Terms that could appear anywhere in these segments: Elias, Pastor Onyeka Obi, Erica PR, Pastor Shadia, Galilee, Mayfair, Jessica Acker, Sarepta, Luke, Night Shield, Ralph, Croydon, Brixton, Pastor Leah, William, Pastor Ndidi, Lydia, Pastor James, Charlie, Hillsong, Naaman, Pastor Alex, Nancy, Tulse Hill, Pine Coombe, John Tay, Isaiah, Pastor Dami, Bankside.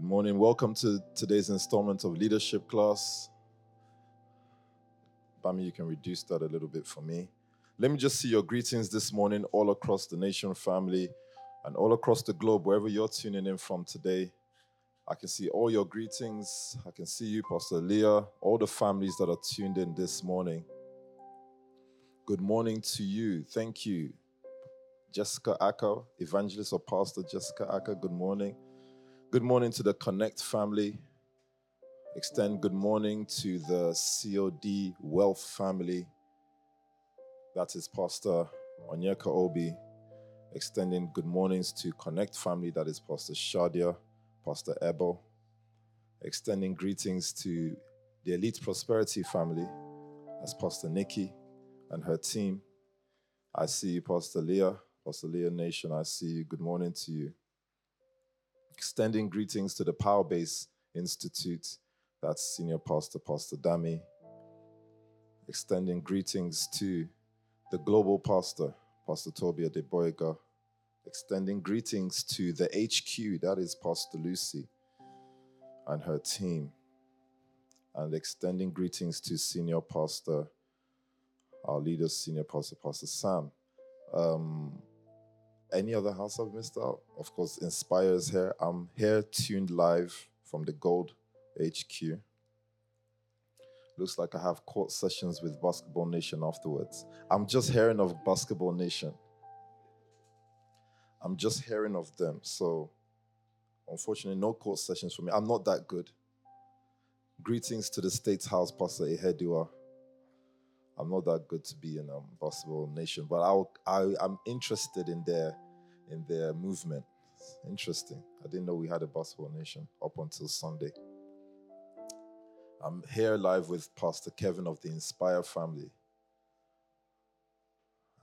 Good morning. Welcome to today's installment of Leadership Class. Bami, you can reduce that a little bit for me. Let me just see your greetings this morning all across the nation, family, and all across the globe, wherever you're tuning in from today. I can see all your greetings. I can see you, Pastor Leah, all the families that are tuned in this morning. Good morning to you. Thank you. Jessica Acker, Evangelist or Pastor Jessica Acker, good morning. Good morning to the Connect family. Extend good morning to the COD Wealth family. That is Pastor Onyeka Obi. Extending good mornings to Connect family. That is Pastor Shadia, Pastor Ebun. Extending greetings to the Elite Prosperity family. That's Pastor Nikki and her team. I see you, Pastor Leah. Pastor Leah Nation, I see you. Good morning to you. Extending greetings to the Power Base Institute. That's Senior Pastor, Pastor Dami. Extending greetings to the Global Pastor, Pastor Tobia De Boyega. Extending greetings to the HQ, that is Pastor Lucy and her team. And extending greetings to Senior Pastor, our leader, Senior Pastor, Pastor Sam. Any other house I've missed out? Of course, Inspire is here. I'm here tuned live from the Gold HQ. Looks like I have court sessions with Basketball Nation afterwards. I'm just hearing of them. So, unfortunately, no court sessions for me. I'm not that good. Greetings to the States House, Pastor Ehedua. I'm not that good to be in Basketball Nation, but I'm interested in their movement. It's interesting. I didn't know we had a Basketball Nation up until Sunday. I'm here live with Pastor Kevin of the Inspire family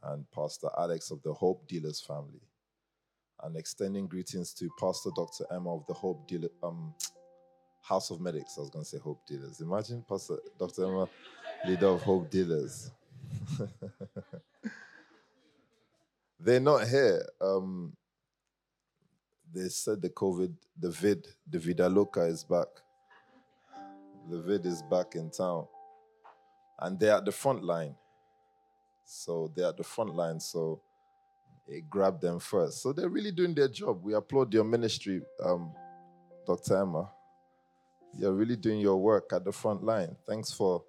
and Pastor Alex of the Hope Dealers family, and extending greetings to Pastor Dr. Emma of the Hope Dealer House of Medics. I was going to say Hope Dealers. Imagine Pastor Dr. Emma. Leader of Hope Dealers. They're not here. They said the Vida Loca is back. The Vid is back in town. And they're at the front line. So it grabbed them first. So they're really doing their job. We applaud your ministry, Dr. Emma. You're really doing your work at the front line. Thanks for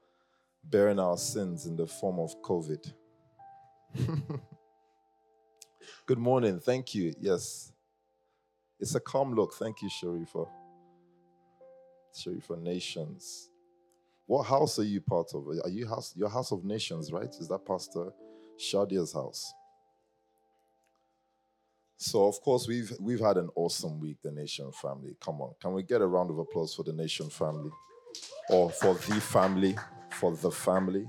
bearing our sins in the form of COVID. Good morning. Thank you. Yes. It's a calm look. Thank you, Sharifa Nations. What house are you part of? Are you your House of Nations, right? Is that Pastor Shadia's house? So, of course, we've had an awesome week, the Nation family. Come on. Can we get a round of applause for the Nation family? Or for the family? For the family.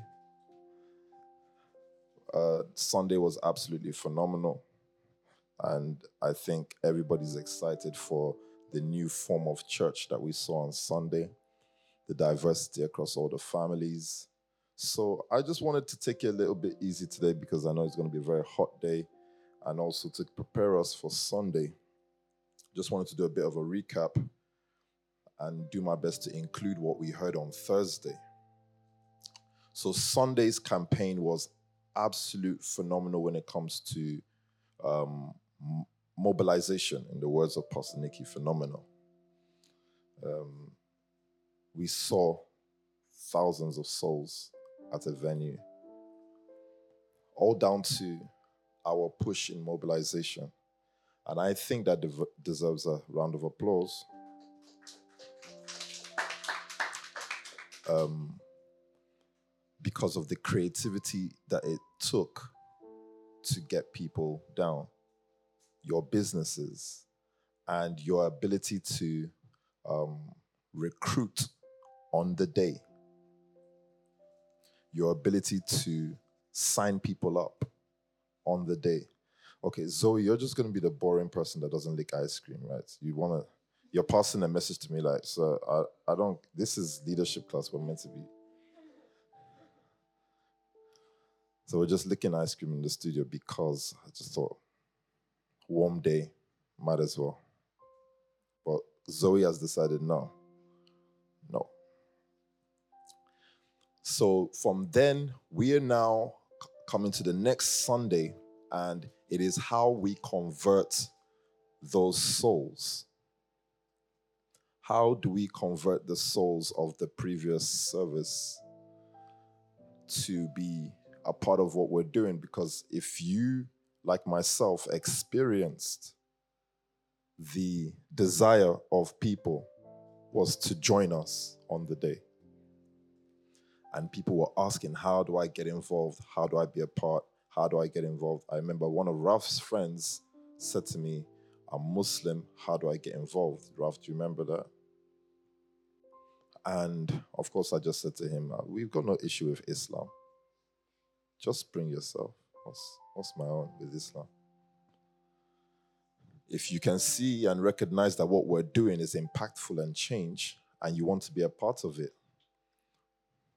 Sunday was absolutely phenomenal. And I think everybody's excited for the new form of church that we saw on Sunday, the diversity across all the families. So I just wanted to take it a little bit easy today because I know it's going to be a very hot day, and also to prepare us for Sunday. Just wanted to do a bit of a recap and do my best to include what we heard on Thursday. So Sunday's campaign was absolute phenomenal when it comes to mobilization, in the words of Pastor Nikki, phenomenal. We saw thousands of souls at a venue, all down to our push in mobilization. And I think that deserves a round of applause. Because of the creativity that it took to get people down, your businesses, and your ability to recruit on the day, your ability to sign people up on the day. Okay, Zoe, you're just going to be the boring person that doesn't lick ice cream, right? You're passing a message to me like, so I don't, this is leadership class, we're meant to be. So we're just licking ice cream in the studio because I just thought, warm day, might as well. But Zoe has decided no. So from then, we are now coming to the next Sunday, and it is how we convert those souls. How do we convert the souls of the previous service to be a part of what we're doing? Because if you, like myself, experienced the desire of people was to join us on the day. And people were asking, how do I get involved? How do I be a part? How do I get involved? I remember one of Ralph's friends said to me, I'm Muslim, how do I get involved? Ralph, do you remember that? And of course, I just said to him, we've got no issue with Islam. Just bring yourself. What's my own with Islam? If you can see and recognize that what we're doing is impactful and change, and you want to be a part of it,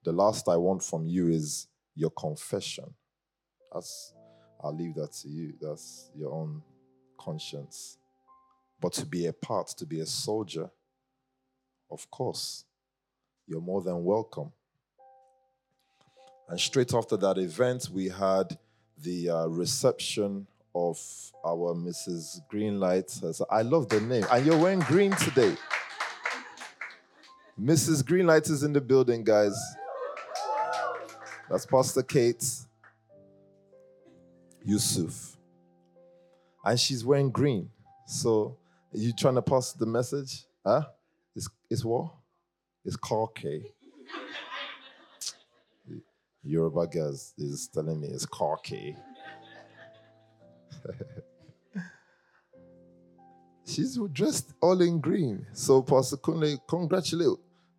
the last I want from you is your confession. I'll leave that to you. That's your own conscience. But to be a part, to be a soldier, of course, you're more than welcome. And straight after that event, we had the reception of our Mrs. Greenlight. So I love the name. And you're wearing green today. Mrs. Greenlight is in the building, guys. That's Pastor Kate Yusuf. And she's wearing green. So are you trying to pass the message? Huh? It's what? It's Karke. Yoruba girls is telling me it's Karke. She's dressed all in green. So Pastor Kunle,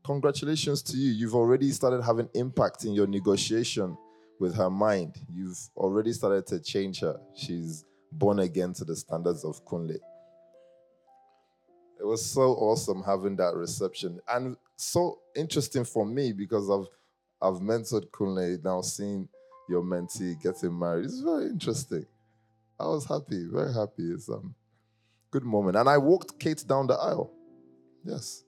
congratulations to you. You've already started having impact in your negotiation with her mind. You've already started to change her. She's born again to the standards of Kunle. It was so awesome having that reception. And so interesting for me because I've mentored Kunle, now seeing your mentee getting married. It's very interesting. I was happy, very happy. It's good moment. And I walked Kate down the aisle. Yes.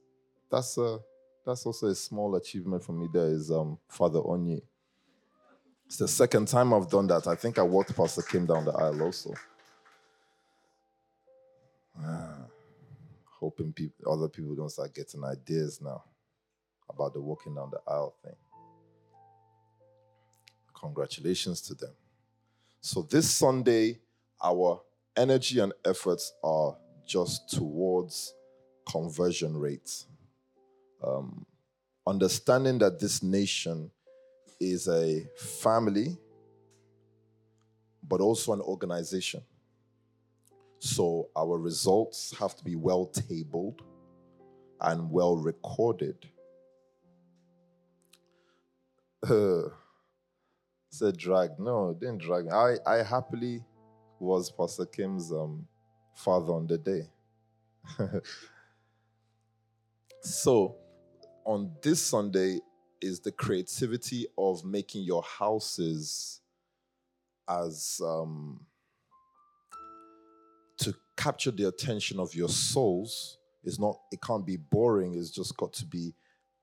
That's also a small achievement for me. There is Father Onye. It's the second time I've done that. I think I walked past the Kim down the aisle also. Hoping other people don't start getting ideas now about the walking down the aisle thing. Congratulations to them. So this Sunday, our energy and efforts are just towards conversion rates. Understanding that this nation is a family, but also an organization. So our results have to be well tabled and well recorded. Said drag. No, it didn't drag me. I happily was Pastor Kim's father on the day. So, on this Sunday is the creativity of making your houses as to capture the attention of your souls. It can't be boring. It's just got to be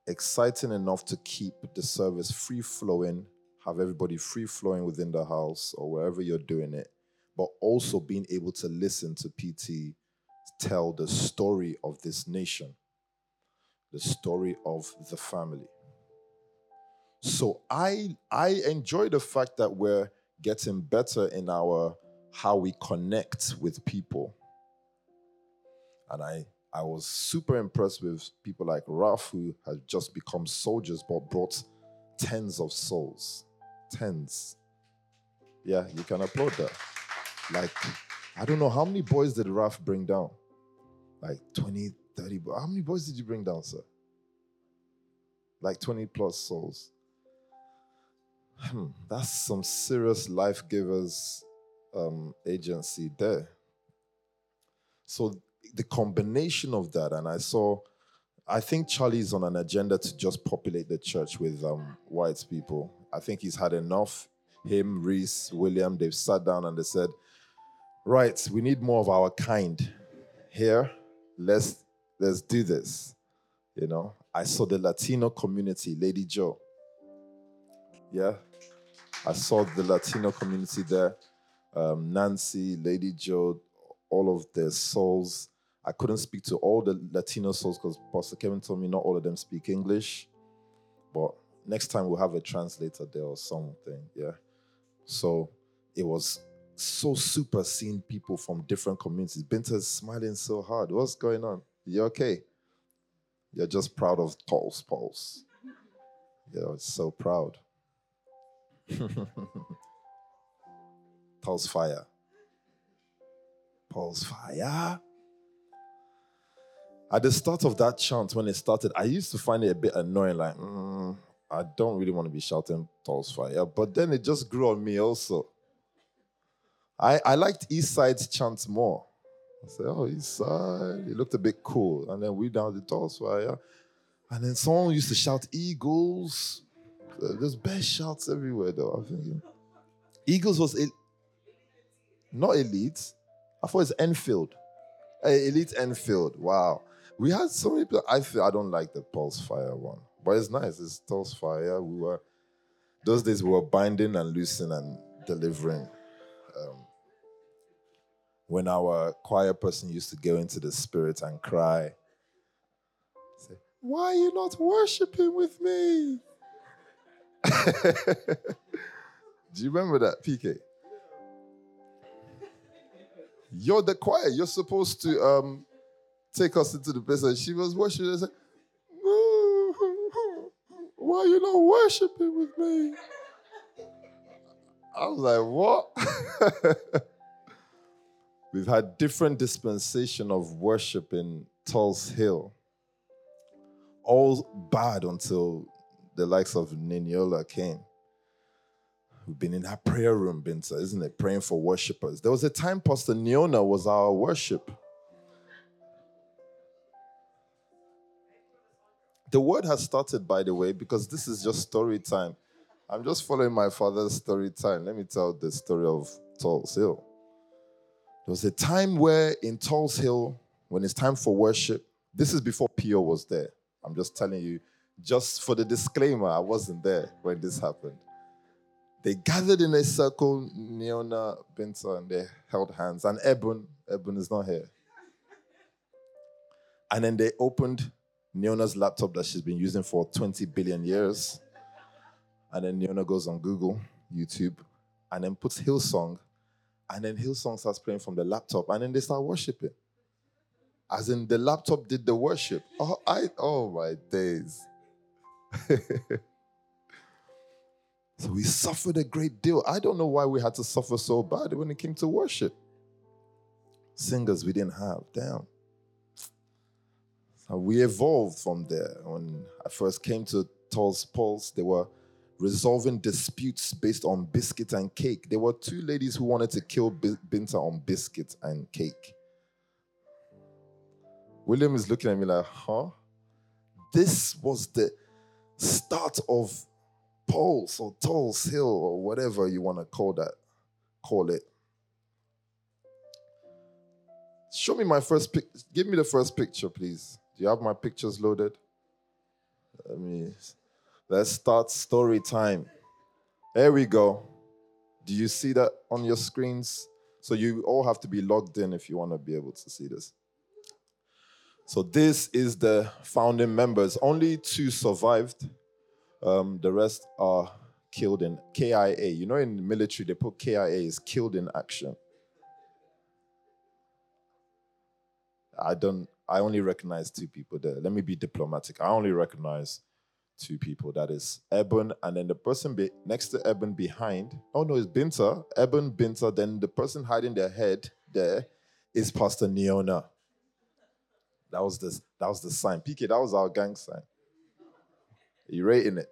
exciting enough to keep the service free flowing. Have everybody free-flowing within the house or wherever you're doing it, but also being able to listen to PT tell the story of this nation, the story of the family. So I enjoy the fact that we're getting better in our how we connect with people. And I was super impressed with people like Ralph, who had just become soldiers but brought tens of souls. Tens. Yeah, you can applaud that. Like, I don't know, how many boys did Ralph bring down? Like 20, 30, how many boys did you bring down, sir? Like 20 plus souls. That's some serious life givers agency there. So the combination of that, and I think Charlie's on an agenda to just populate the church with white people. I think he's had enough. Him, Reese, William, they've sat down and they said, right, we need more of our kind here. Let's Let's do this. You know, I saw the Latino community, Lady Jo. Yeah. I saw the Latino community there. Nancy, Lady Jo, all of their souls. I couldn't speak to all the Latino souls because Pastor Kevin told me not all of them speak English. But next time we'll have a translator there or something, yeah? So it was so super seeing people from different communities. Binter's smiling so hard. What's going on? You okay? You're just proud of Paul's pulse. Yeah, it's so proud. Paul's fire. Paul's fire. At the start of that chant, when it started, I used to find it a bit annoying, like, I don't really want to be shouting Paul's fire. But then it just grew on me also. I liked East Side's chant more. I said, oh, East Side. It looked a bit cool. And then we down the Paul's fire. And then someone used to shout Eagles. There's best shouts everywhere, though. I'm thinking. Eagles was not Elite. I thought it's Enfield. Elite Enfield. Wow. We had so many people. I don't like the Pulse Fire one. But it's nice. It's Pulse Fire. Those days we were binding and loosing and delivering. When our choir person used to go into the spirit and cry, say, why are you not worshiping with me? Do you remember that, PK? You're the choir. You're supposed to take us into the place. And she was worshiping. Said, why are you not worshiping with me? I was like, what? We've had different dispensation of worship in Tulse Hill. All bad until the likes of Niniola came. We've been in that prayer room, Binta, isn't it? Praying for worshipers. There was a time Pastor Neona was our worship. The word has started, by the way, because this is just story time. I'm just following my father's story time. Let me tell the story of Tulse Hill. There was a time where in Tulse Hill, when it's time for worship, this is before Pio was there. I'm just telling you, just for the disclaimer, I wasn't there when this happened. They gathered in a circle, Nyona, Binta, and they held hands. And Ebun is not here. And then they opened Nyona's laptop that she's been using for 20 billion years. And then Nyona goes on Google, YouTube, and then puts Hillsong. And then Hillsong starts playing from the laptop. And then they start worshiping. As in, the laptop did the worship. Oh my days. So we suffered a great deal. I don't know why we had to suffer so bad when it came to worship. Singers we didn't have, damn. So we evolved from there. When I first came to Tulse Pulse, they were resolving disputes based on biscuit and cake. There were two ladies who wanted to kill Binta on biscuit and cake. William is looking at me like, huh? This was the start of Pulse or Tulse Hill or whatever you want to call it. Show me my first picture. Give me the first picture, please. Do you have my pictures loaded? Let's start story time. There we go. Do you see that on your screens? So you all have to be logged in if you want to be able to see this. So this is the founding members. Only two survived. The rest are killed in KIA. You know, in the military, they put KIA is killed in action. I only recognize two people there. Let me be diplomatic. I only recognize two people. That is Ebun, and then the person next to Ebun behind. Oh, no, it's Binta. Ebun, Binta. Then the person hiding their head there is Pastor Neona. That was the sign. PK, that was our gang sign. You rating it?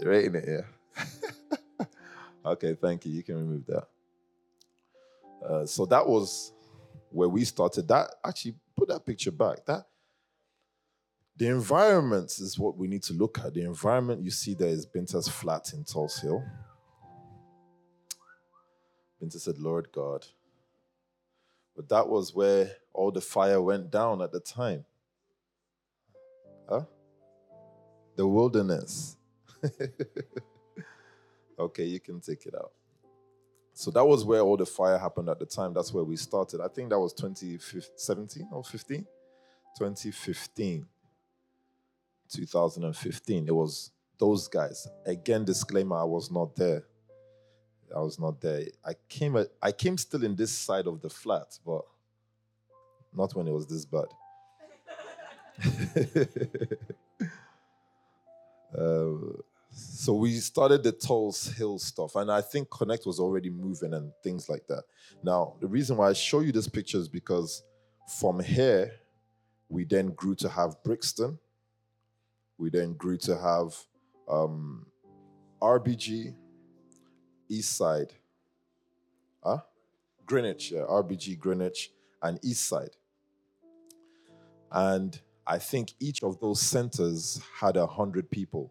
You rating it, yeah. Okay, thank you. You can remove that. So that was where we started. That actually, put that picture back. The environment is what we need to look at. The environment you see there is Binta's flat in Tulse Hill. Binta said, Lord God. But that was where all the fire went down at the time. Huh? The wilderness. Okay, you can take it out. So that was where all the fire happened at the time. That's where we started. I think that was 2015. It was those guys. Again, disclaimer, I was not there. I came still in this side of the flat, but not when it was this bad. So we started the Tolls Hill stuff, and I think Connect was already moving and things like that. Now, the reason why I show you this picture is because from here, we then grew to have Brixton. We then grew to have RBG, Eastside, Greenwich, RBG, Greenwich, and Eastside. And I think each of those centers had 100 people.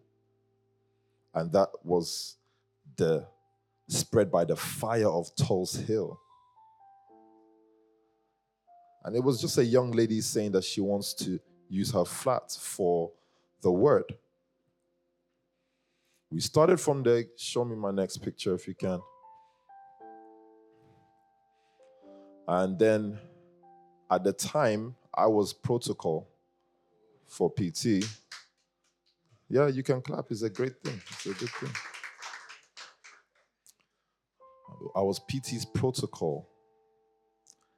And that was the spread by the fire of Tulse Hill. And it was just a young lady saying that she wants to use her flat for the word. We started from there. Show me my next picture if you can. And then at the time, I was protocol for PT. Yeah, you can clap. It's a great thing. It's a good thing. I was PT's protocol.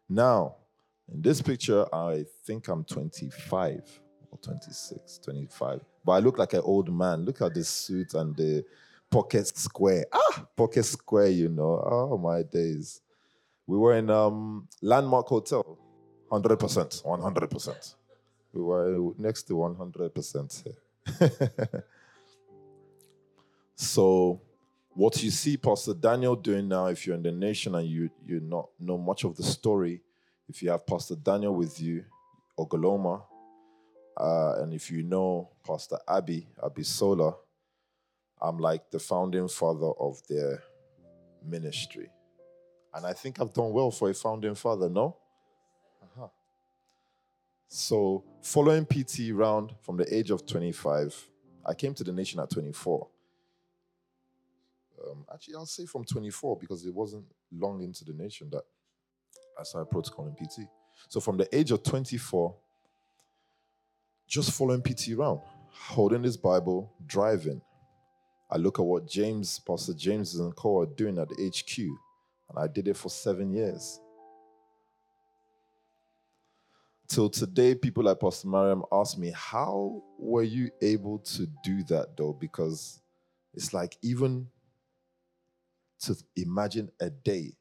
Now, in this picture, I think I'm 25 or 26, 25. But I look like an old man. Look at this suit and the pocket square. Pocket square, you know. Oh, my days. We were in Landmark Hotel. 100%. We were next to 100% here. So what you see Pastor Daniel doing now, if you're in the nation and you not know much of the story, if you have Pastor Daniel with you, Ogoloma, and if you know Pastor Abisola, I'm like the founding father of their ministry. And I think I've done well for a founding father, no? So following PT round from the age of 25, I came to the nation at 24. Actually, I'll say from 24 because it wasn't long into the nation that I started protocol in PT. So from the age of 24, just following PT round, holding this Bible, driving. I look at what Pastor James and Co are doing at the HQ, and I did it for 7 years. Till today, people like Pastor Mariam ask me, how were you able to do that, though? Because it's like even to imagine a day,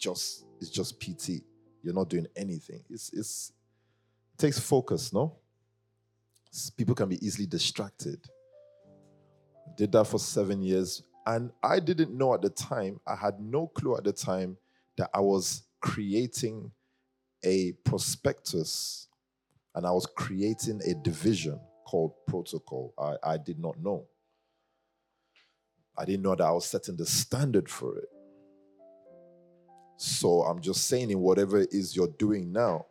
it's just PT. You're not doing anything. It takes focus, no? People can be easily distracted. Did that for 7 years. And I didn't know at the time, I had no clue at the time that I was creating a prospectus, and I was creating a division called protocol. I did not know. I didn't know that I was setting the standard for it. So I'm just saying, in whatever it is you're doing now,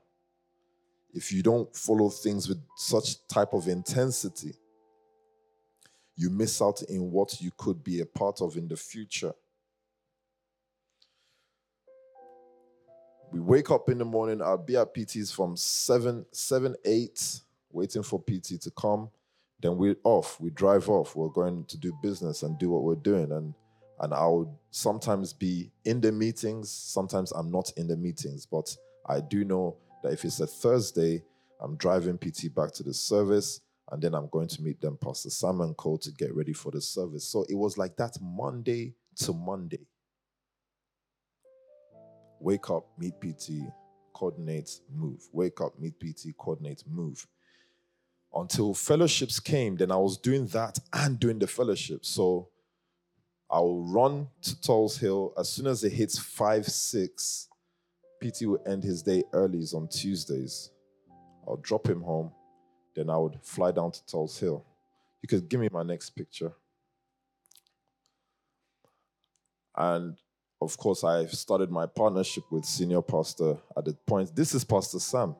if you don't follow things with such type of intensity, you miss out in what you could be a part of in the future. We wake up in the morning, I'll be at PT's from 7, 8, waiting for PT to come. Then we're off, we drive off, we're going to do business and do what we're doing. And I'll sometimes be in the meetings, sometimes I'm not in the meetings, but I do know that if it's a Thursday, I'm driving PT back to the service, and then I'm going to meet them, Pastor Sam and Co, to get ready for the service. So it was like that Monday to Monday. Wake up, meet PT, coordinate, move. Wake up, meet PT, coordinate, move. Until fellowships came, then I was doing that and doing the fellowship. So I will run to Tolls Hill. As soon as it hits 5, 6, PT will end his day early on Tuesdays. I'll drop him home. Then I would fly down to Tolls Hill. You could give me my next picture. And of course, I started my partnership with Senior Pastor at the point. This is Pastor Sam.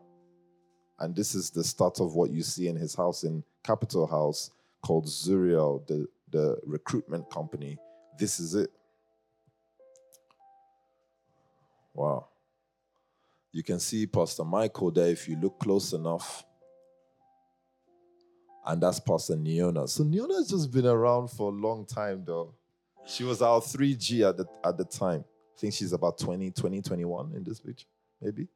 And this is the start of what you see in his house, in Capital House, called Zuriel, the recruitment company. This is it. Wow. You can see Pastor Michael there if you look close enough. And that's Pastor Neona. So Neona's just been around for a long time, though. She was our 3G at the time. I think she's about 21 in this picture, maybe.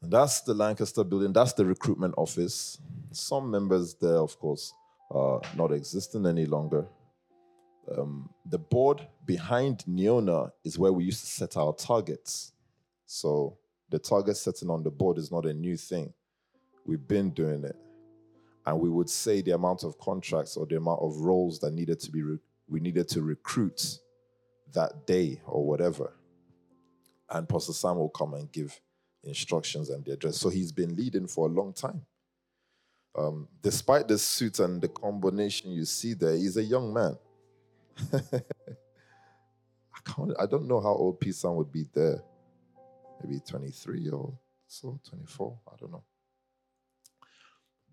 And that's the Lancaster building. That's the recruitment office. Some members there, of course, are not existing any longer. The board behind Neona is where we used to set our targets. So the target setting on the board is not a new thing. We've been doing it. And we would say the amount of contracts or the amount of roles that needed to be we needed to recruit that day or whatever. And Pastor Sam will come and give instructions and the address. So he's been leading for a long time. Despite the suit and the combination you see there, he's a young man. I don't know how old P. Sam would be there. Maybe 23 or so, 24, I don't know.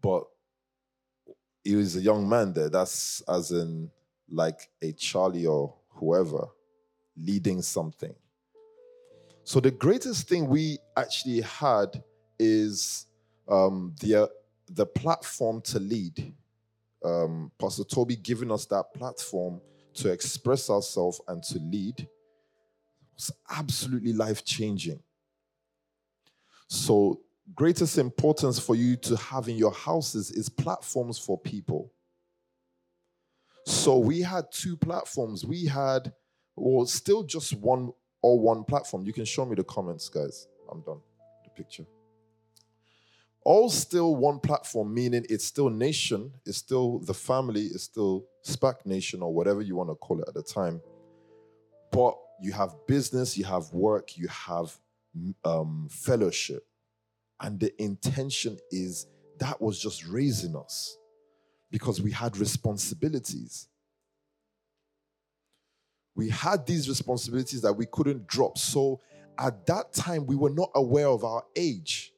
But he was a young man there. That's as in like a Charlie or whoever leading something. So the greatest thing we actually had is the platform to lead. Pastor Toby giving us that platform to express ourselves and to lead was absolutely life-changing. So greatest importance for you to have in your houses is platforms for people. So we had two platforms. We had, well, still just one platform. You can show me the comments, guys. I'm done. The picture. All still one platform, meaning it's still nation, it's still the family, it's still SPAC Nation or whatever you want to call it at the time. But you have business, you have work, you have fellowship. And the intention is that was just raising us because we had responsibilities. We had these responsibilities that we couldn't drop. So at that time, we were not aware of our age.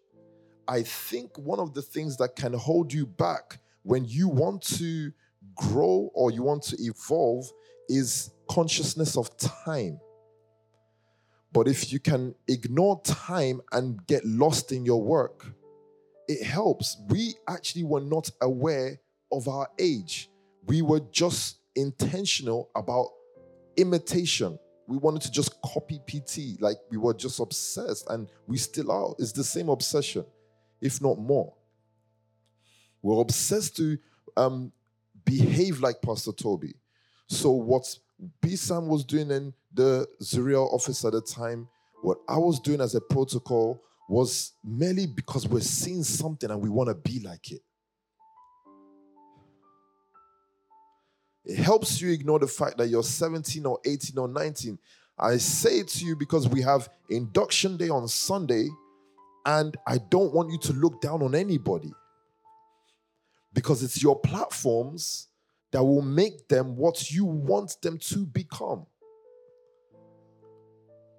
I think one of the things that can hold you back when you want to grow or you want to evolve is consciousness of time. But if you can ignore time and get lost in your work, it helps. We actually were not aware of our age. We were just intentional about imitation. We wanted to just copy PT, like we were just obsessed, and we still are. It's the same obsession, if not more. We're obsessed to behave like Pastor Toby. So what's B. Sam was doing in the Zuriel office at the time, what I was doing as a protocol was merely because we're seeing something and we want to be like it. It helps you ignore the fact that you're 17 or 18 or 19. I say it to you because we have induction day on Sunday, and I don't want you to look down on anybody because it's your platforms that will make them what you want them to become.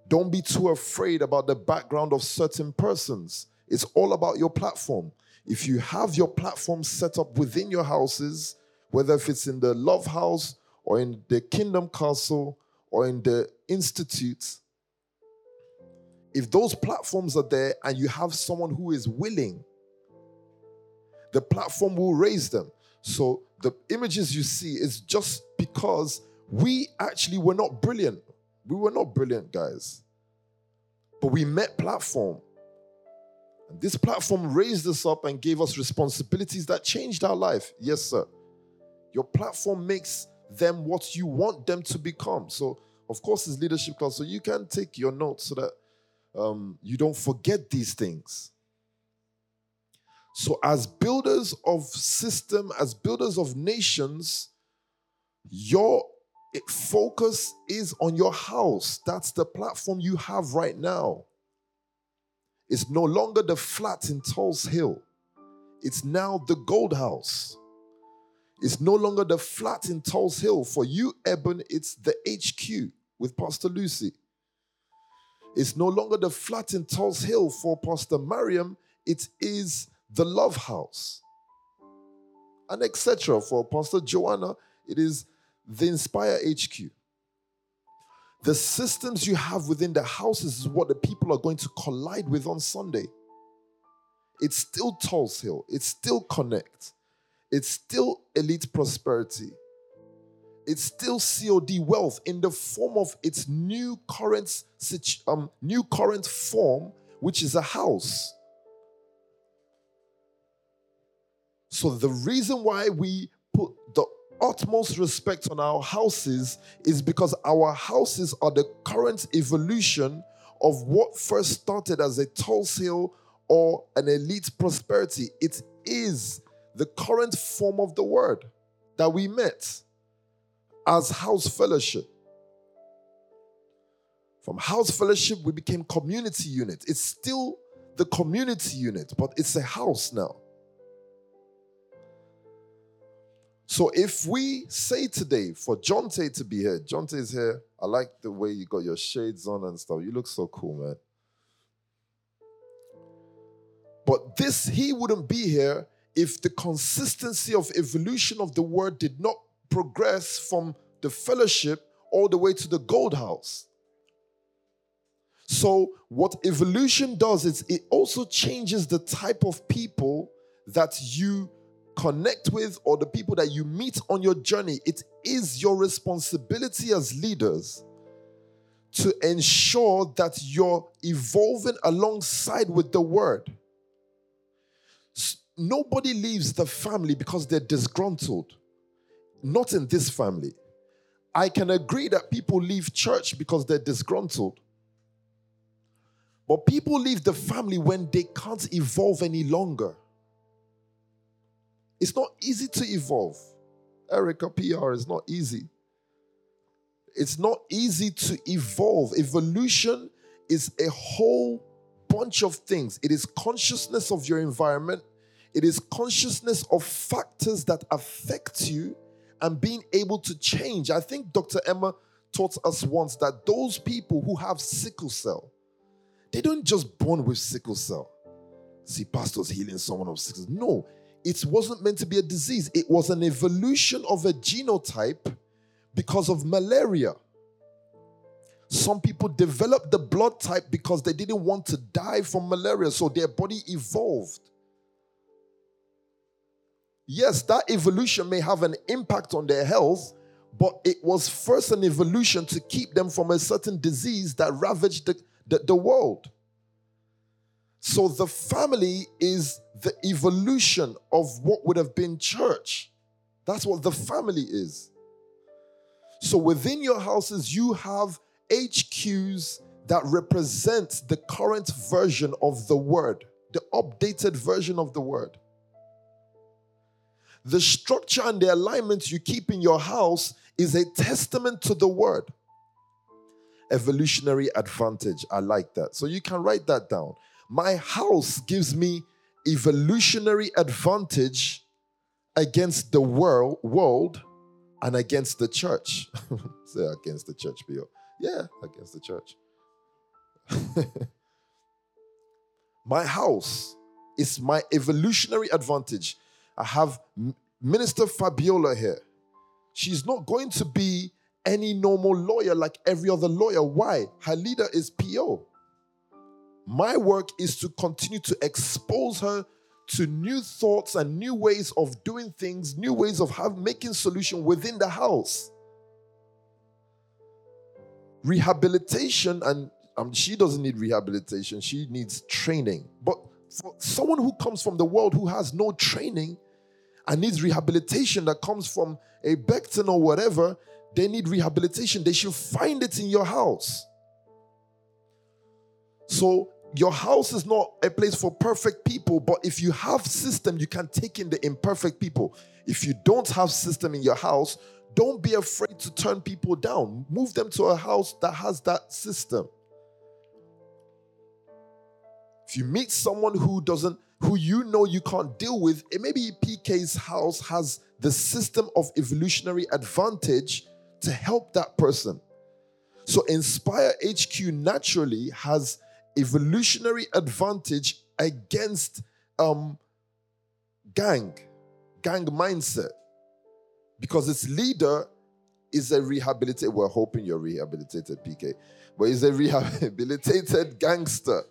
Don't be too afraid about the background of certain persons. It's all about your platform. If you have your platform set up within your houses, whether if it's in the Love House or in the Kingdom Castle or in the Institute, if those platforms are there and you have someone who is willing, the platform will raise them. So the images you see is just because we actually were not brilliant. We were not brilliant, guys. But we met platform. And this platform raised us up and gave us responsibilities that changed our life. Yes, sir. Your platform makes them what you want them to become. So, of course, it's leadership class. So you can take your notes so that you don't forget these things. So as builders of system, as builders of nations, your focus is on your house. That's the platform you have right now. It's no longer the flat in Tulse Hill. It's now the Gold House. It's no longer the flat in Tulse Hill. For you, Ebun, it's the HQ. with Pastor Lucy. It's no longer the flat in Tulse Hill for Pastor Mariam. It is the Love House. And etc. For Pastor Joanna, it is the Inspire HQ. The systems you have within the houses is what the people are going to collide with on Sunday. It's still Tulse Hill. It's still Connect. It's still Elite Prosperity. It's still COD Wealth in the form of its new current form, which is a house. So the reason why we put the utmost respect on our houses is because our houses are the current evolution of what first started as a Tulse Hill or an Elite Prosperity. It is the current form of the word that we met as house fellowship. From house fellowship, we became community unit. It's still the community unit, but it's a house now. So if we say today for John Tay to be here, John Tay is here. I like the way you got your shades on and stuff. You look so cool, man. But this, he wouldn't be here if the consistency of evolution of the word did not progress from the fellowship all the way to the Gold House. So what evolution does is it also changes the type of people that you connect with or the people that you meet on your journey. It is your responsibility as leaders to ensure that you're evolving alongside with the word. Nobody leaves the family because they're disgruntled. Not in this family. I can agree that people leave church because they're disgruntled. But people leave the family when they can't evolve any longer. It's not easy to evolve. Erica, PR is not easy. It's not easy to evolve. Evolution is a whole bunch of things. It is consciousness of your environment. It is consciousness of factors that affect you and being able to change. I think Dr. Emma taught us once that those people who have sickle cell, they don't just born with sickle cell. See, pastor's healing someone of sickle cell. No, it wasn't meant to be a disease. It was an evolution of a genotype because of malaria. Some people developed the blood type because they didn't want to die from malaria, so their body evolved. Yes, that evolution may have an impact on their health, but it was first an evolution to keep them from a certain disease that ravaged the world. So the family is the evolution of what would have been church. That's what the family is. So within your houses, you have HQs that represent the current version of the word, the updated version of the word. The structure and the alignment you keep in your house is a testament to the word. Evolutionary advantage. I like that. So you can write that down. My house gives me evolutionary advantage against the world and against the church. Say against the church, Pio. Yeah, against the church. My house is my evolutionary advantage. I have Minister Fabiola here. She's not going to be any normal lawyer like every other lawyer. Why? Her leader is Pio. My work is to continue to expose her to new thoughts and new ways of doing things, new ways of making solution within the house. Rehabilitation, and she doesn't need rehabilitation. She needs training. But for someone who comes from the world who has no training, and needs rehabilitation that comes from a Becton or whatever, they need rehabilitation. They should find it in your house. So your house is not a place for perfect people, but if you have system, you can take in the imperfect people. If you don't have system in your house, don't be afraid to turn people down. Move them to a house that has that system. If you meet someone who you know you can't deal with, maybe PK's house has the system of evolutionary advantage to help that person. So Inspire HQ naturally has evolutionary advantage against gang mindset, because its leader is a rehabilitated, we're hoping you're rehabilitated, PK, but is a rehabilitated gangster,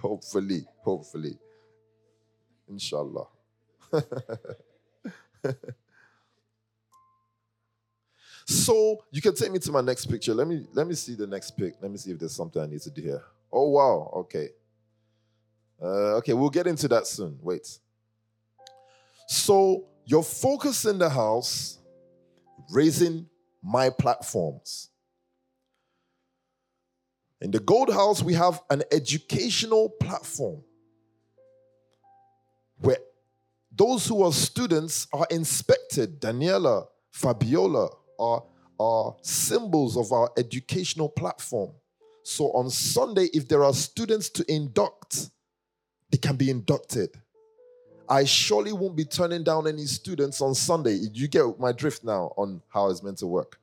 hopefully, inshallah. So you can take me to my next picture. Let me see the next pic. Let me see if there's something I need to do here. Oh wow, okay. Okay, we'll get into that soon. Wait. So your focus in the house, raising my platforms. In the Gold House, we have an educational platform where those who are students are inspected. Daniela, Fabiola are symbols of our educational platform. So on Sunday, if there are students to induct, they can be inducted. I surely won't be turning down any students on Sunday. You get my drift now on how it's meant to work.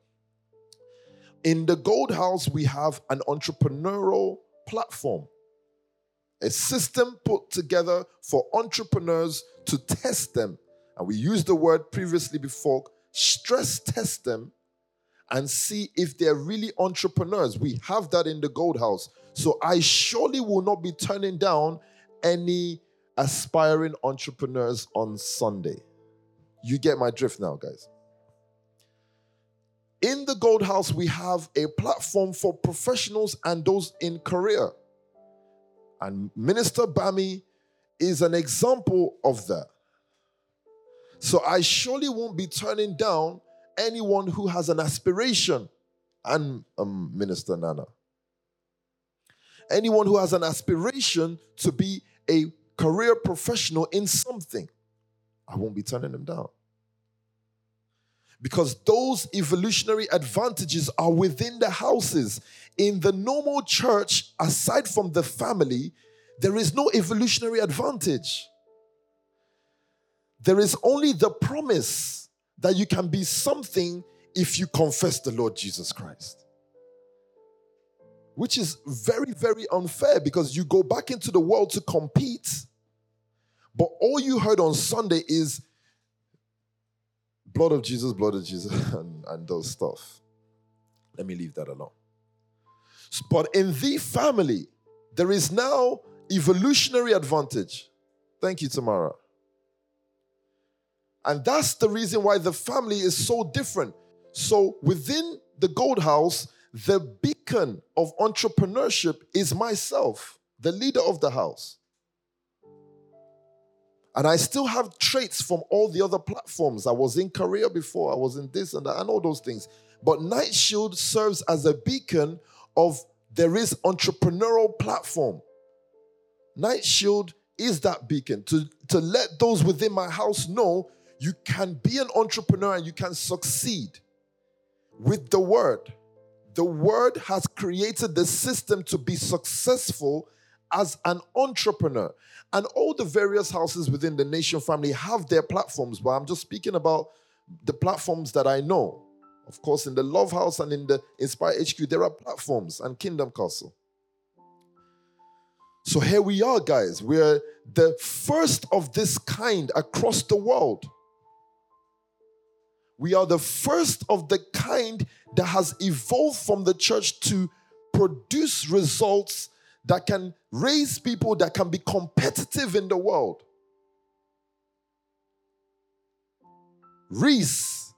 In the Gold House, we have an entrepreneurial platform, a system put together for entrepreneurs to test them. And we used the word previously before, stress test them and see if they're really entrepreneurs. We have that in the Gold House. So I surely will not be turning down any aspiring entrepreneurs on Sunday. You get my drift now, guys. In the Gold House, we have a platform for professionals and those in career. And Minister Bami is an example of that. So I surely won't be turning down anyone who has an aspiration. And Minister Nana. Anyone who has an aspiration to be a career professional in something, I won't be turning them down. Because those evolutionary advantages are within the houses. In the normal church, aside from the family, there is no evolutionary advantage. There is only the promise that you can be something if you confess the Lord Jesus Christ. Which is very, very unfair, because you go back into the world to compete, but all you heard on Sunday is blood of Jesus, and those stuff. Let me leave that alone. But in the family, there is now evolutionary advantage. Thank you, Tamara. And that's the reason why the family is so different. So within the Gold House, the beacon of entrepreneurship is myself, the leader of the house. And I still have traits from all the other platforms. I was in career before, I was in this and that, and all those things. But Night Shield serves as a beacon of there is entrepreneurial platform. Night Shield is that beacon to let those within my house know you can be an entrepreneur and you can succeed with the word. The word has created the system to be successful as an entrepreneur. And all the various houses within the nation family have their platforms, but I'm just speaking about the platforms that I know. Of course, in the Love House and in the Inspire HQ, there are platforms and Kingdom Castle. So here we are, guys. We're the first of this kind across the world. We are the first of the kind that has evolved from the church to produce results that can raise people, that can be competitive in the world. Reese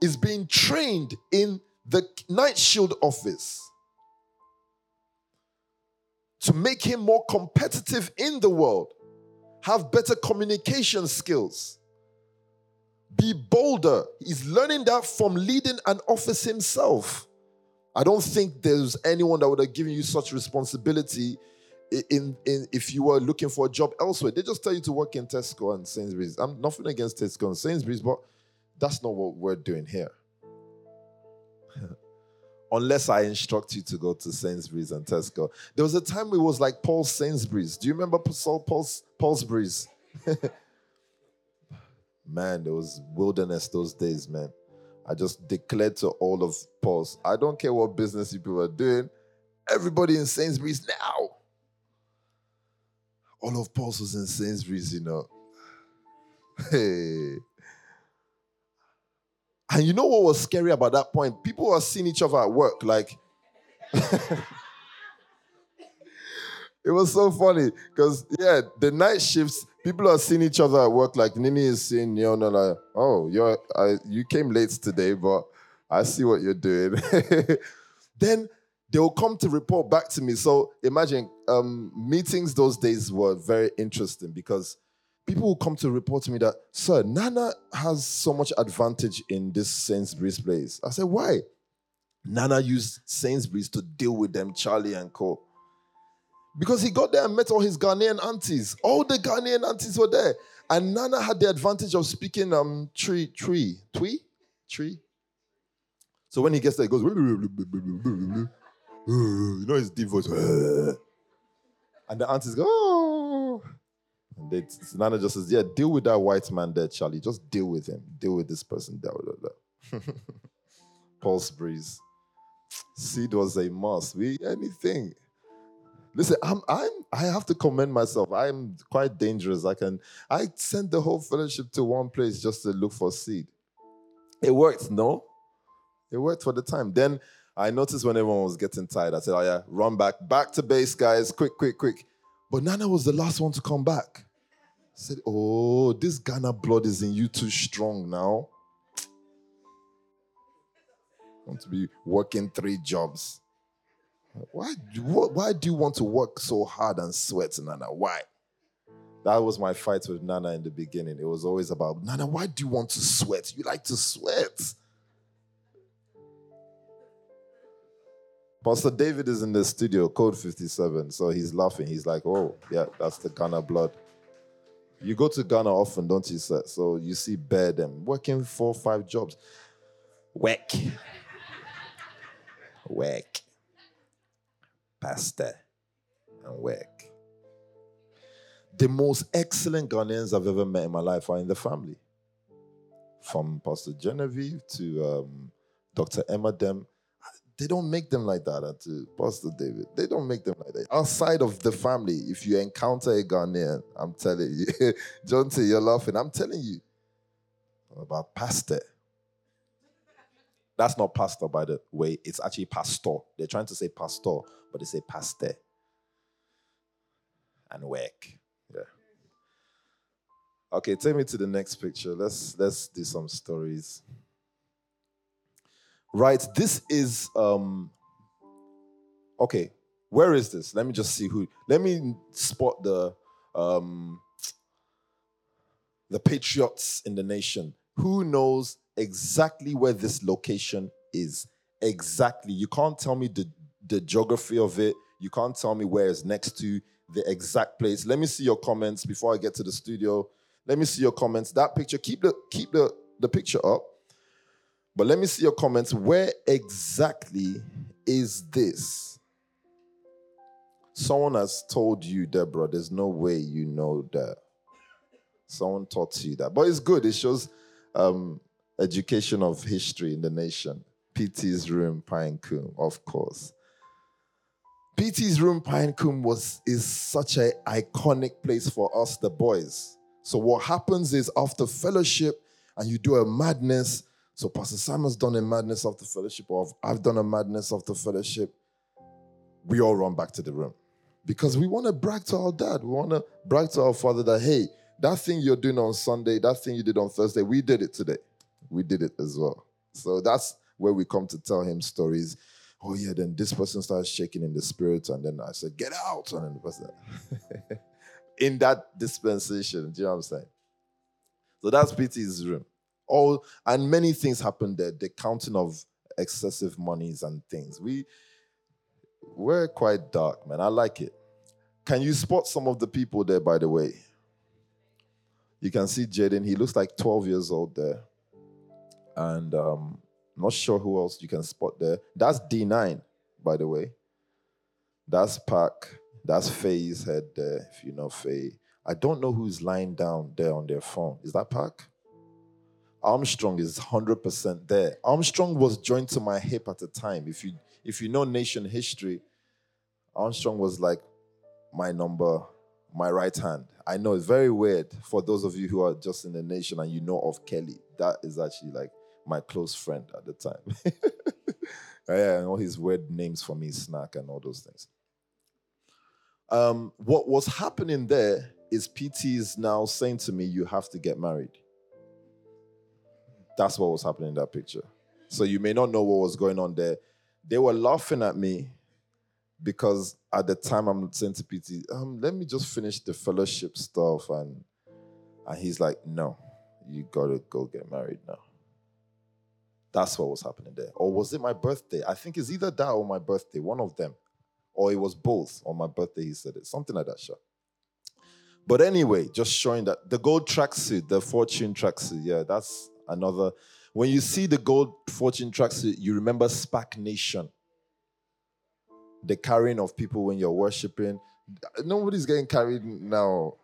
is being trained in the Night Shield office to make him more competitive in the world, have better communication skills, be bolder. He's learning that from leading an office himself. I don't think there's anyone that would have given you such responsibility if you were looking for a job elsewhere. They just tell you to work in Tesco and Sainsbury's. I'm nothing against Tesco and Sainsbury's, but that's not what we're doing here. Unless I instruct you to go to Sainsbury's and Tesco. There was a time it was like Paul's Sainsbury's. Do you remember Paul's Sainsbury's? Man, there was wilderness those days, man. I just declared to all of Paul's, I don't care what business you people are doing, everybody in Sainsbury's now. All of Paul's was in Sainsbury's, you know. Hey. And you know what was scary about that point? People were seeing each other at work, like... It was so funny, because, yeah, the night shifts, people are seeing each other at work, like Nini is seeing Nyona, like, oh, you came late today, but I see what you're doing. Then they will come to report back to me. So imagine, meetings those days were very interesting, because people will come to report to me that, sir, Nana has so much advantage in this Sainsbury's place. I said, why? Nana used Sainsbury's to deal with them, Charlie and co. Because he got there and met all his Ghanaian aunties. All the Ghanaian aunties were there. And Nana had the advantage of speaking Twi. So when he gets there, he goes, you know his deep voice. And the aunties go, oh. And Nana just says, yeah, deal with that white man there, Charlie. Just deal with him. Deal with this person. Pulse breeze. Seed was a must. Anything. Listen, I have to commend myself. I'm quite dangerous. I sent the whole fellowship to one place just to look for seed. It worked, no? It worked for the time. Then I noticed when everyone was getting tired, I said, oh yeah, run back to base, guys, quick. But Nana was the last one to come back. I said, oh, this Ghana blood is in you too strong now. I want to be working 3 jobs. Why do you want to work so hard and sweat, Nana? Why? That was my fight with Nana in the beginning. It was always about, Nana, why do you want to sweat? You like to sweat. Pastor David is in the studio, code 57, so he's laughing. He's like, oh, yeah, that's the Ghana blood. You go to Ghana often, don't you, sir? So you see bear them working 4 or 5 jobs. Work. Pastor and work. The most excellent Ghanaians I've ever met in my life are in the family. From Pastor Genevieve to Dr. Emma, them, they don't make them like that. And to Pastor David, they don't make them like that. Outside of the family, if you encounter a Ghanaian, I'm telling you, John Tay, you're laughing. I'm telling you about pastor. That's not pastor, by the way. It's actually pastor. They're trying to say pastor, but they say pastor. And work. Yeah. Okay, take me to the next picture. Let's do some stories. Right, this is... okay, where is this? Let me just see who... Let me spot the patriots in the nation. Who knows... exactly where this location is. Exactly. You can't tell me the geography of it. You can't tell me where it's next to the exact place. Let me see your comments before I get to the studio. Let me see your comments. That picture, keep the picture up. But let me see your comments. Where exactly is this? Someone has told you, Deborah, there's no way you know that. Someone taught you that. But it's good. It shows... education of history in the nation. PT's room, Pine Coombe, of course. PT's room, Pine Coombe is such an iconic place for us, the boys. So what happens is after fellowship, and you do a madness. So Pastor Sam has done a madness after fellowship, or I've done a madness after fellowship. We all run back to the room because we want to brag to our dad. We want to brag to our father that, hey, that thing you're doing on Sunday, that thing you did on Thursday, we did it today. We did it as well. So that's where we come to tell him stories. Oh, yeah, then this person starts shaking in the spirit. And then I said, get out. And then the person, in that dispensation. Do you know what I'm saying? So that's PT's room. And many things happened there. The counting of excessive monies and things. We're quite dark, man. I like it. Can you spot some of the people there, by the way? You can see Jaden. He looks like 12 years old there. And not sure who else you can spot there. That's D9, by the way. That's Pac. That's Faye's head there, if you know Faye. I don't know who's lying down there on their phone. Is that Pac? Armstrong is 100% there. Armstrong was joined to my hip at the time. If you know nation history, Armstrong was like my number, my right hand. I know it's very weird for those of you who are just in the nation and you know of Kelly. That is actually like my close friend at the time. Yeah, and all his weird names for me, snack and all those things. What was happening there is PT is now saying to me, you have to get married. That's what was happening in that picture. So you may not know what was going on there. They were laughing at me because at the time I'm saying to PT, let me just finish the fellowship stuff. And he's like, no, you got to go get married now. That's what was happening there. Or was it my birthday? I think it's either that or my birthday, one of them. Or it was both. On my birthday, he said it. Something like that, sure. But anyway, just showing that. The gold tracksuit, the fortune tracksuit, yeah, that's another. When you see the gold fortune tracksuit, you remember SPAC Nation. The carrying of people when you're worshiping. Nobody's getting carried now.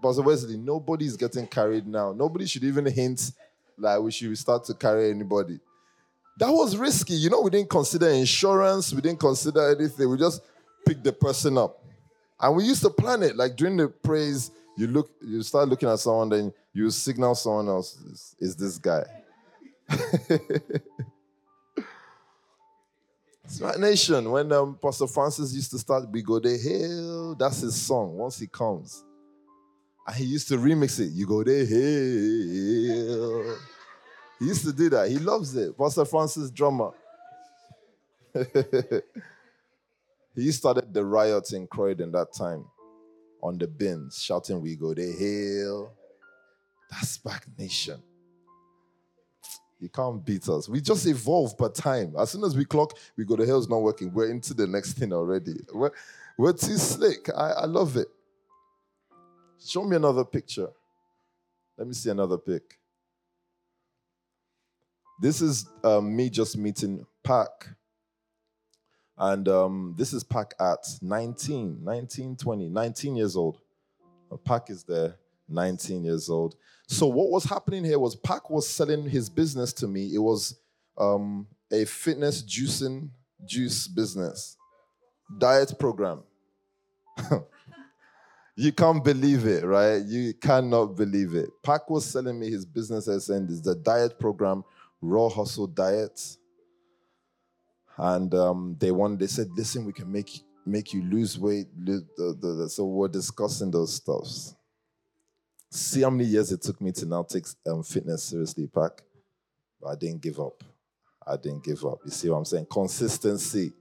Pastor Wesley, nobody's getting carried now. Nobody should even hint like we should start to carry anybody. That was risky. You know, we didn't consider insurance. We didn't consider anything. We just picked the person up. And we used to plan it. Like during the praise, you start looking at someone, then you signal someone else, is this guy. Smart Nation, when Pastor Francis used to start, we go dey hail, that's his song, once he comes. And he used to remix it. You go there, hey. He used to do that. He loves it. Pastor Francis, drummer. He started the riots in Croydon that time on the bins, shouting, we go there, hail. That's back nation. You can't beat us. We just evolve by time. As soon as we clock, we go, the hell's not working. We're into the next thing already. We're too slick. I love it. Show me another picture. Let me see another pic. This is me just meeting Pac. And this is Pac at 19 years old. Pac is there, 19 years old. So what was happening here was Pac was selling his business to me. It was a fitness juice business, diet program. You can't believe it, right? You cannot believe it. Pac was selling me his business as saying this is the diet program, Raw Hustle Diet. And they said, listen, we can make you lose weight. So we're discussing those stuffs. See how many years it took me to now take fitness seriously, Pac. But I didn't give up. You see what I'm saying? Consistency.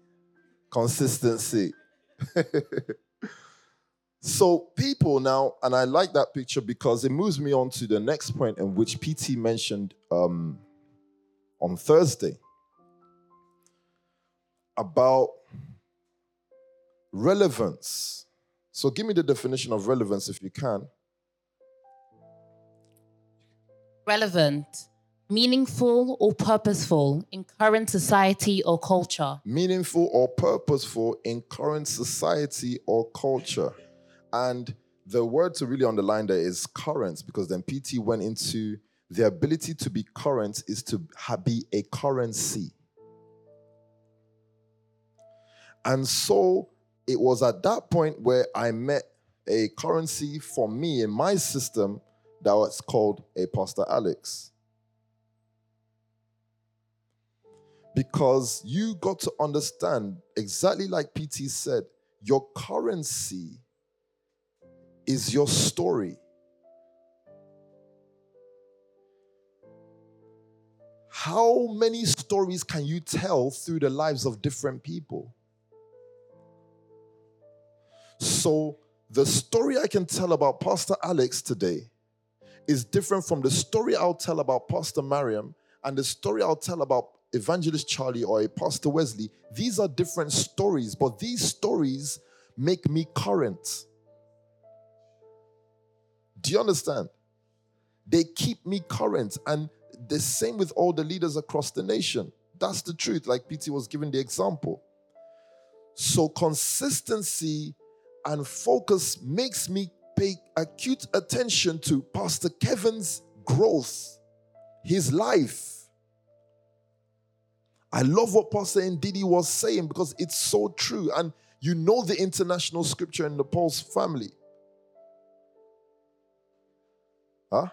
So people now, and I like that picture because it moves me on to the next point in which PT mentioned on Thursday about relevance. So give me the definition of relevance if you can. Relevant, meaningful or purposeful in current society or culture. Meaningful or purposeful in current society or culture. And the word to really underline there is current, because then PT went into the ability to be current is to be a currency. And so it was at that point where I met a currency for me in my system that was called a Pastor Alex. Because you got to understand, exactly like PT said, your currency is your story. How many stories can you tell through the lives of different people? So the story I can tell about Pastor Alex today is different from the story I'll tell about Pastor Mariam and the story I'll tell about Evangelist Charlie or a Pastor Wesley. These are different stories, but these stories make me current. Do you understand? They keep me current. And the same with all the leaders across the nation. That's the truth, like PT was giving the example. So consistency and focus makes me pay acute attention to Pastor Kevin's growth, his life. I love what Pastor Ndidi was saying because it's so true. And you know the international scripture in the Paul's family. Huh?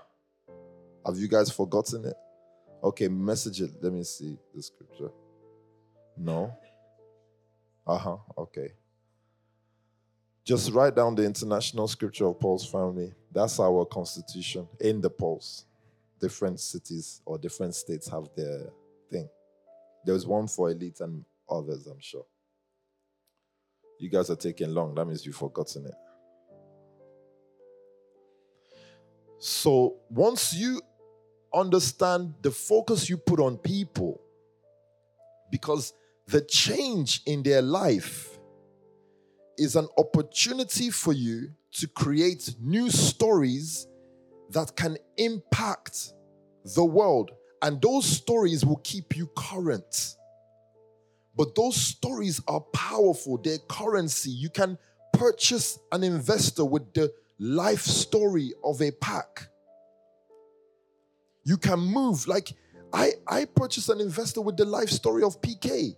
Have you guys forgotten it? Okay, message it. Let me see the scripture. No? Okay. Just write down the international scripture of Paul's family. That's our constitution in the Pauls. Different cities or different states have their thing. There's one for elite and others, I'm sure. You guys are taking long. That means you've forgotten it. So once you understand the focus you put on people, because the change in their life is an opportunity for you to create new stories that can impact the world. And those stories will keep you current. But those stories are powerful. They're currency. You can purchase an investor with the life story of a Pac. You can move. Like, I purchased an investor with the life story of PK.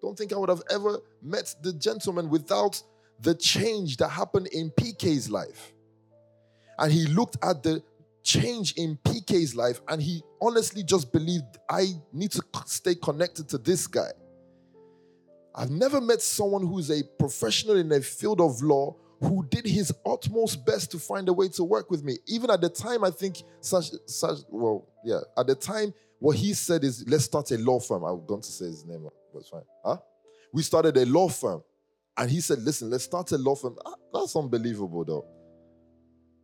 Don't think I would have ever met the gentleman without the change that happened in PK's life. And he looked at the change in PK's life, and he honestly just believed, I need to stay connected to this guy. I've never met someone who's a professional in a field of law who did his utmost best to find a way to work with me. Even at the time, I think at the time, what he said is, let's start a law firm. I was going to say his name, but it's fine. We started a law firm, and he said, listen, let's start a law firm. That's unbelievable, though.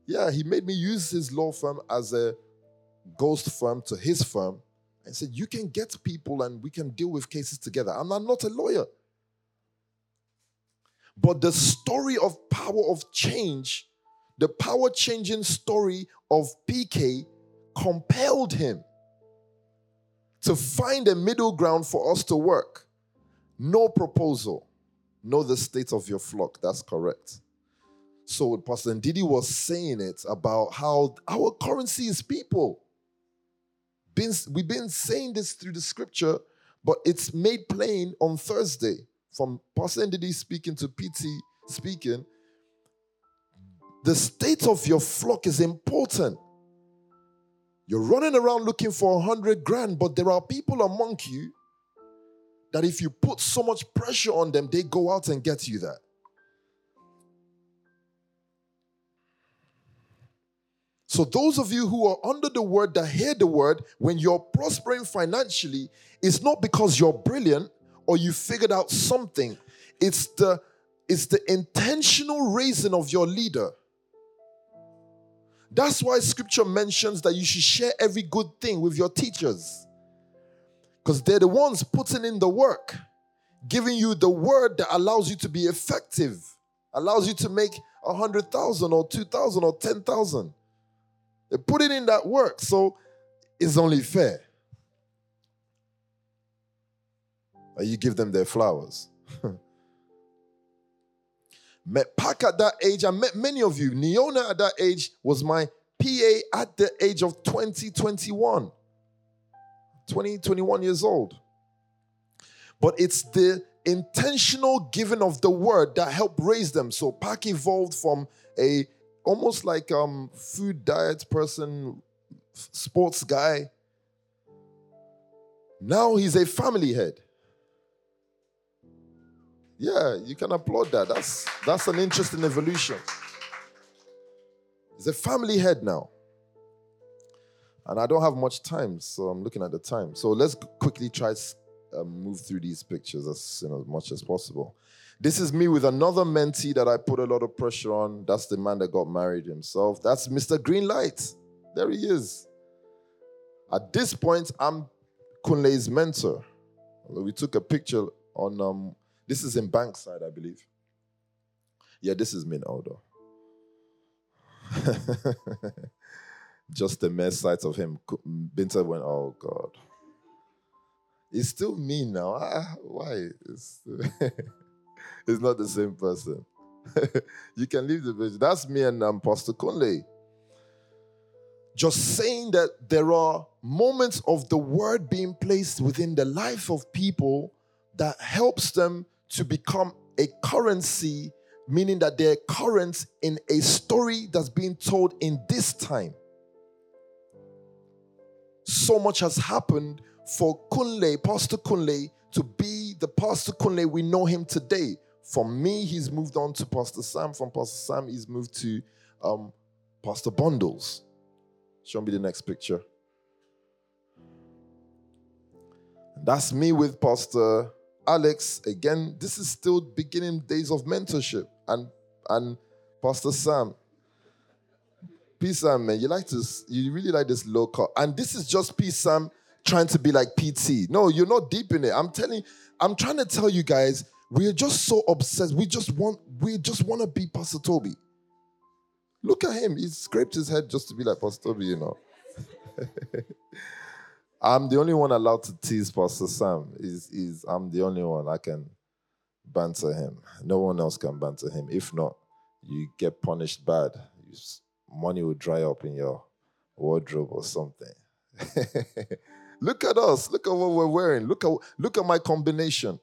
Yeah, he made me use his law firm as a ghost firm to his firm and said, you can get people and we can deal with cases together. And I'm not a lawyer. But the story of power of change, the power changing story of PK compelled him to find a middle ground for us to work. No proposal. Know the state of your flock. That's correct. So Pastor Ndidi was saying it about how our currency is people. We've been saying this through the scripture, but it's made plain on Thursday from Pastor Ndidi speaking to PT speaking. The state of your flock is important. You're running around looking for 100 grand, but there are people among you that if you put so much pressure on them, they go out and get you that. So those of you who are under the word that hear the word, when you're prospering financially, it's not because you're brilliant or you figured out something. It's the intentional raising of your leader. That's why scripture mentions that you should share every good thing with your teachers. Because they're the ones putting in the work, giving you the word that allows you to be effective, allows you to make 100,000 or 2,000 or 10,000. They put it in that work, so it's only fair. You give them their flowers. Met Pac at that age. I met many of you. Nyona at that age was my PA at the age of 21 years old. But it's the intentional giving of the word that helped raise them. So Pac evolved from a almost like food diet person, sports guy. Now he's a family head. Yeah, you can applaud that. That's an interesting evolution. He's a family head now. And I don't have much time, so I'm looking at the time. So let's quickly try to move through these pictures as much as possible. This is me with another mentee that I put a lot of pressure on. That's the man that got married himself. That's Mr. Greenlight. There he is. At this point, I'm Kunle's mentor. We took a picture on, this is in Bankside, I believe. Yeah, this is Minoldo. Just the mere sight of him. Binter went, oh, God. It's still me now. Why? It's not the same person. You can leave the building. That's me and Pastor Kunle. Just saying that there are moments of the word being placed within the life of people that helps them to become a currency, meaning that they're current in a story that's being told in this time. So much has happened for Kunle, Pastor Kunle, to be the Pastor Kunle we know him today. From me, he's moved on to Pastor Sam. From Pastor Sam, he's moved to Pastor Bundles. Show me the next picture. That's me with Pastor Alex. Again, this is still beginning days of mentorship. And Pastor Sam. P. Sam, man, you really like this low cut. And this is just P. Sam trying to be like PT. No, you're not deep in it. I'm trying to tell you guys, we're just so obsessed. We just want to be Pastor Toby. Look at him. He scraped his head just to be like Pastor Toby, you know. I'm the only one allowed to tease Pastor Sam. I'm the only one. I can banter him. No one else can banter him. If not, you get punished bad. Money will dry up in your wardrobe or something. Look at us. Look at what we're wearing. Look at my combination.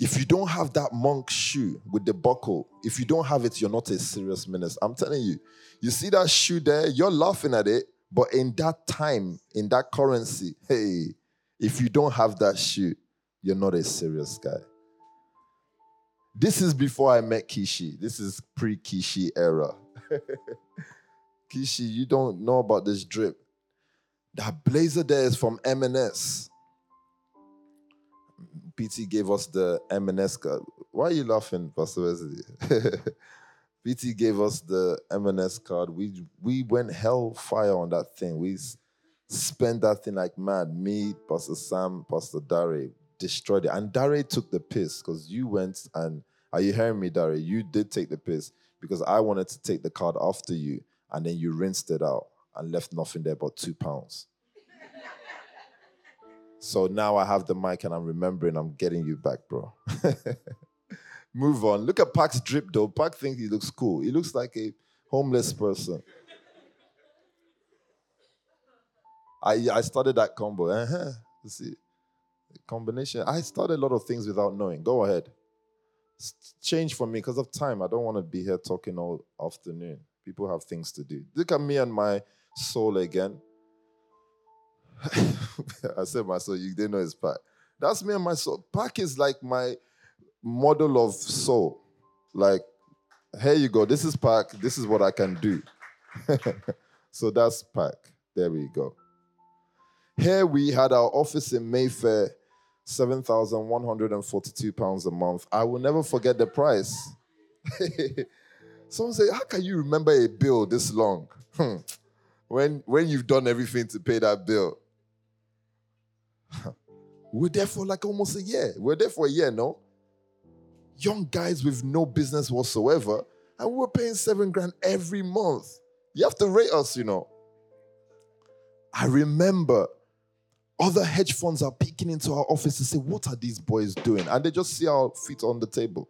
If you don't have that monk shoe with the buckle, if you don't have it, you're not a serious minister. I'm telling you. You see that shoe there? You're laughing at it, but in that time, in that currency, hey, if you don't have that shoe, you're not a serious guy. This is before I met Kishi. This is pre-Kishi era. Kishi, you don't know about this drip. That blazer there is from M&S. PT gave us the M&S card. Why are you laughing, Pastor Wesley? PT gave us the M&S card. We went hellfire on that thing. We spent that thing like mad. Me, Pastor Sam, Pastor Dare destroyed it. And Dare took the piss because you went and, are you hearing me, Dare? You did take the piss because I wanted to take the card after you and then you rinsed it out and left nothing there but £2. So now I have the mic and I'm remembering, I'm getting you back, bro. Move on. Look at Pac's drip, though. Pac thinks he looks cool. He looks like a homeless person. I started that combo. You see, the combination. I started a lot of things without knowing. Go ahead. Change for me because of time. I don't want to be here talking all afternoon. People have things to do. Look at me and my soul again. I said my soul, you didn't know it's Pac. That's me and my soul. Pac is like my model of soul. Like, here you go. This is Pac. This is what I can do. So that's Pac. There we go. Here we had our office in Mayfair, £7,142 a month. I will never forget the price. Someone said, how can you remember a bill this long? When you've done everything to pay that bill. We're there for like almost a year. We're there for a year, no? Young guys with no business whatsoever, and we're paying £7,000 every month. You have to rate us, you know. I remember other hedge funds are peeking into our office to say, what are these boys doing? And they just see our feet on the table.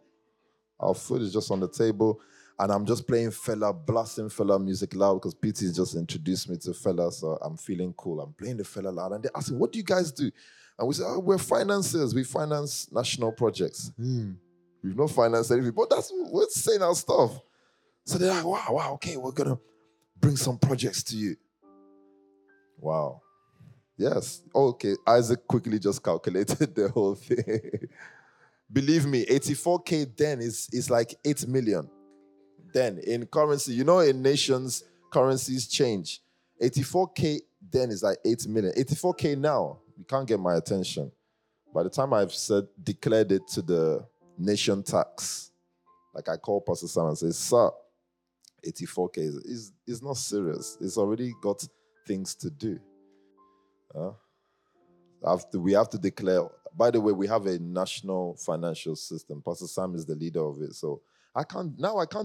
Our foot is just on the table, and I'm just playing fella, blasting fella music loud because PT just introduced me to fella, so I'm feeling cool. I'm playing the fella loud, and they're asking, what do you guys do? And we say, oh, we're financiers. We finance national projects. We've not financed anything, but that's we're saying our stuff. So they're like, wow, okay, we're going to bring some projects to you. Wow. Yes. Okay, Isaac quickly just calculated the whole thing. Believe me, 84K then is like 8 million. Then in currency, you know in nations, currencies change. 84K then is like 8 million. 84K now, you can't get my attention. By the time I've declared it to the nation tax. Like I call Pastor Sam and say, sir, 84K is not serious. It's already got things to do. We have to declare. By the way, we have a national financial system. Pastor Sam is the leader of it. So I can't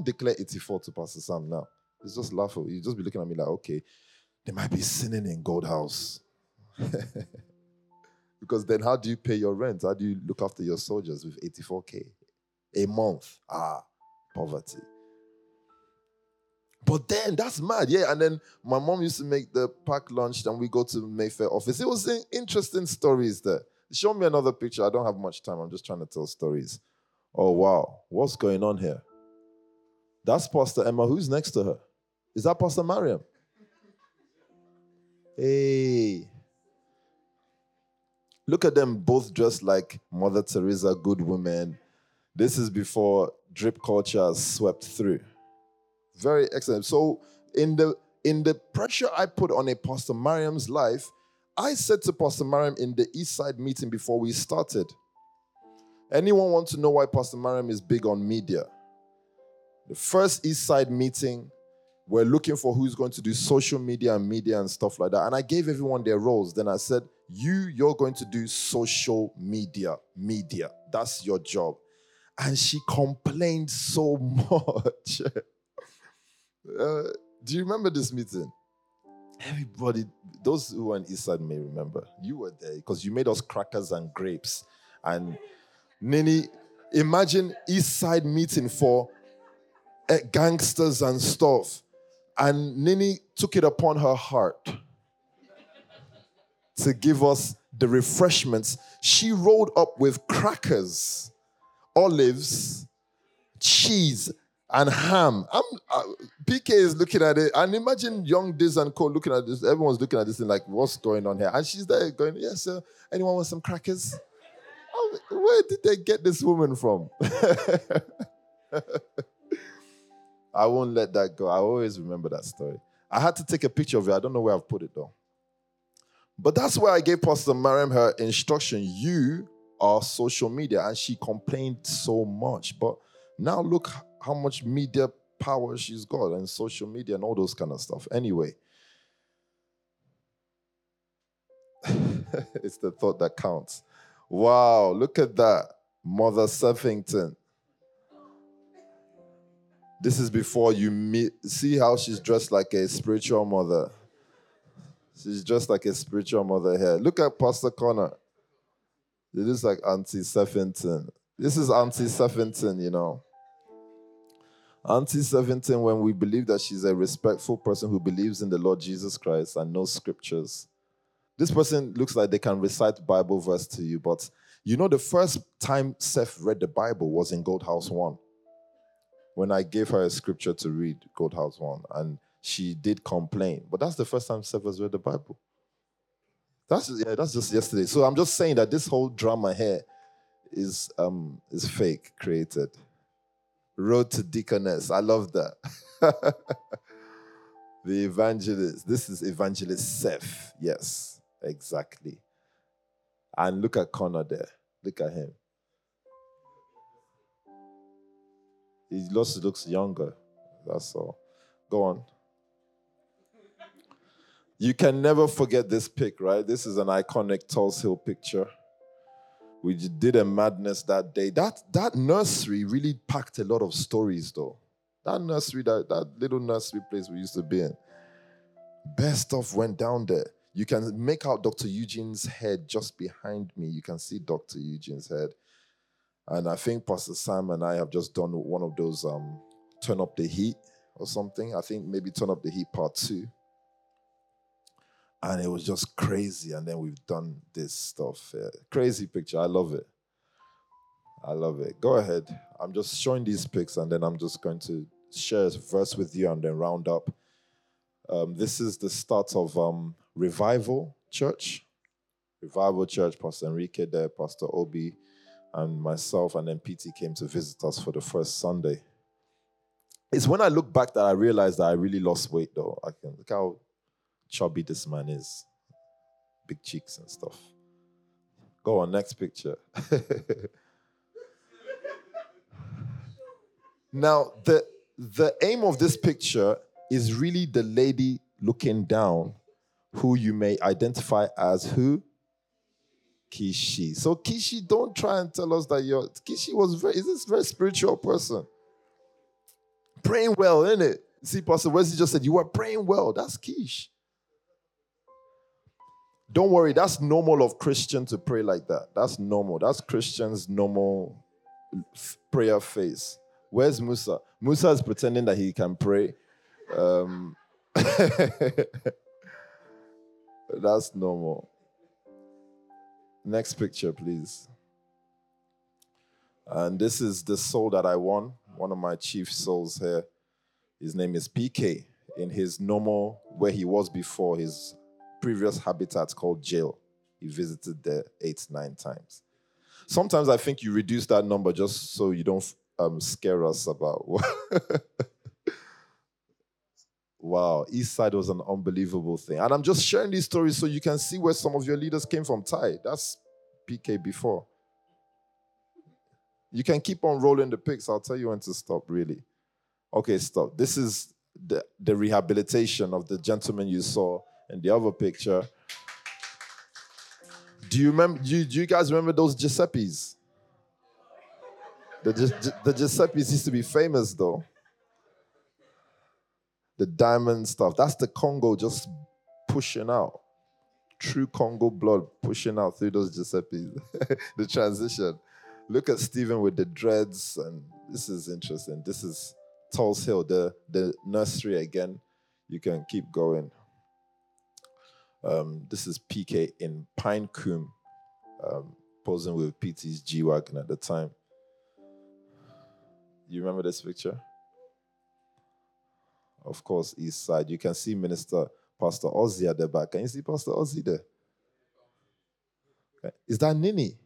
declare 84 to Pastor Sam now. It's just laughable. You just be looking at me like, okay, they might be sinning in Gold House. Because then how do you pay your rent? How do you look after your soldiers with 84K? a month. Poverty. But then, that's mad. Yeah, and then my mom used to make the Pac lunch, and we go to Mayfair office. It was interesting stories there. Show me another picture. I don't have much time. I'm just trying to tell stories. Oh, wow. What's going on here? That's Pastor Emma. Who's next to her? Is that Pastor Mariam? Hey. Look at them both dressed like Mother Teresa, good women. This is before drip culture has swept through. Very excellent. So in the pressure I put on a Pastor Mariam's life, I said to Pastor Mariam in the East Side meeting before we started, anyone want to know why Pastor Mariam is big on media? The first East Side meeting, we're looking for who's going to do social media and stuff like that. And I gave everyone their roles. Then I said, you're going to do social media. That's your job. And she complained so much. Do you remember this meeting? Everybody, those who were in Eastside may remember. You were there because you made us crackers and grapes. And Nini, imagine Eastside meeting for gangsters and stuff. And Nini took it upon her heart to give us the refreshments. She rolled up with crackers, olives, cheese, and ham. PK is looking at it, and imagine young Diz and Co looking at this. Everyone's looking at this and like, what's going on here? And she's there going, yes, sir, anyone want some crackers? Where did they get this woman from? I won't let that go. I always remember that story. I had to take a picture of it. I don't know where I've put it, though. But that's where I gave Pastor Mariam her instruction. You are social media. And she complained so much. But now look how much media power she's got and social media and all those kind of stuff. Anyway, it's the thought that counts. Wow, look at that. Mother Surfington. This is before you meet. See how she's dressed like a spiritual mother. She's dressed like a spiritual mother here. Look at Pastor Connor. It looks like Auntie Surfington. This is Auntie Surfington, you know. Auntie Surfington, when we believe that she's a respectful person who believes in the Lord Jesus Christ and knows scriptures. This person looks like they can recite Bible verse to you, but you know the first time Seth read the Bible was in Goldhouse 1. When I gave her a scripture to read, Goldhouse 1, and she did complain. But that's the first time Seth has read the Bible. That's just yesterday. So I'm just saying that this whole drama here is fake, created. Road to Deaconess. I love that. The evangelist. This is Evangelist Seth. Yes, exactly. And look at Connor there. Look at him. He just looks younger. That's all. Go on. You can never forget this pic, right? This is an iconic Tulse Hill picture. We did a madness that day. That nursery really packed a lot of stories, though. That nursery, that little nursery place we used to be in. Best stuff went down there. You can make out Dr. Eugene's head just behind me. You can see Dr. Eugene's head. And I think Pastor Sam and I have just done one of those Turn Up the Heat or something. I think maybe Turn Up the Heat Part 2. And it was just crazy. And then we've done this stuff. Yeah. Crazy picture. I love it. I love it. Go ahead. I'm just showing these pics and then I'm just going to share a verse with you and then round up. This is the start of Revival Church. Revival Church, Pastor Enrique there, Pastor Obi, and myself. And then PT came to visit us for the first Sunday. It's when I look back that I realized that I really lost weight, though. I can look how chubby this man is. Big cheeks and stuff. Go on, next picture. Now, the aim of this picture is really the lady looking down, who you may identify as who? Kishi. So Kishi, don't try and tell us that Kishi is this very spiritual person. Praying well, innit? See, Pastor Wesley just said, you are praying well. That's Kish. Don't worry, that's normal of Christian to pray like that. That's normal. That's Christians' normal prayer face. Where's Musa? Musa is pretending that he can pray. That's normal. Next picture, please. And this is the soul that I won. One of my chief souls here. His name is PK. In his normal, where he was before, his previous habitat called jail. He visited there 8, 9 times. Sometimes I think you reduce that number just so you don't scare us about. Wow, East Side was an unbelievable thing. And I'm just sharing these stories so you can see where some of your leaders came from. Ty, that's PK before. You can keep on rolling the pics. I'll tell you when to stop, really. Okay, stop. This is the rehabilitation of the gentleman you saw in the other picture. Do you remember? Do you guys remember those Giuseppes? The Giuseppes used to be famous, though. The diamond stuff. That's the Congo just pushing out. True Congo blood pushing out through those Giuseppes. The transition. Look at Stephen with the dreads. And this is interesting. This is Tulse Hill, the nursery again. You can keep going. This is PK in Pinecombe, posing with PT's G-Wagon at the time. You remember this picture? Of course, East Side. You can see Pastor Ozzy at the back. Can you see Pastor Ozzy there? Okay. Is that Nini?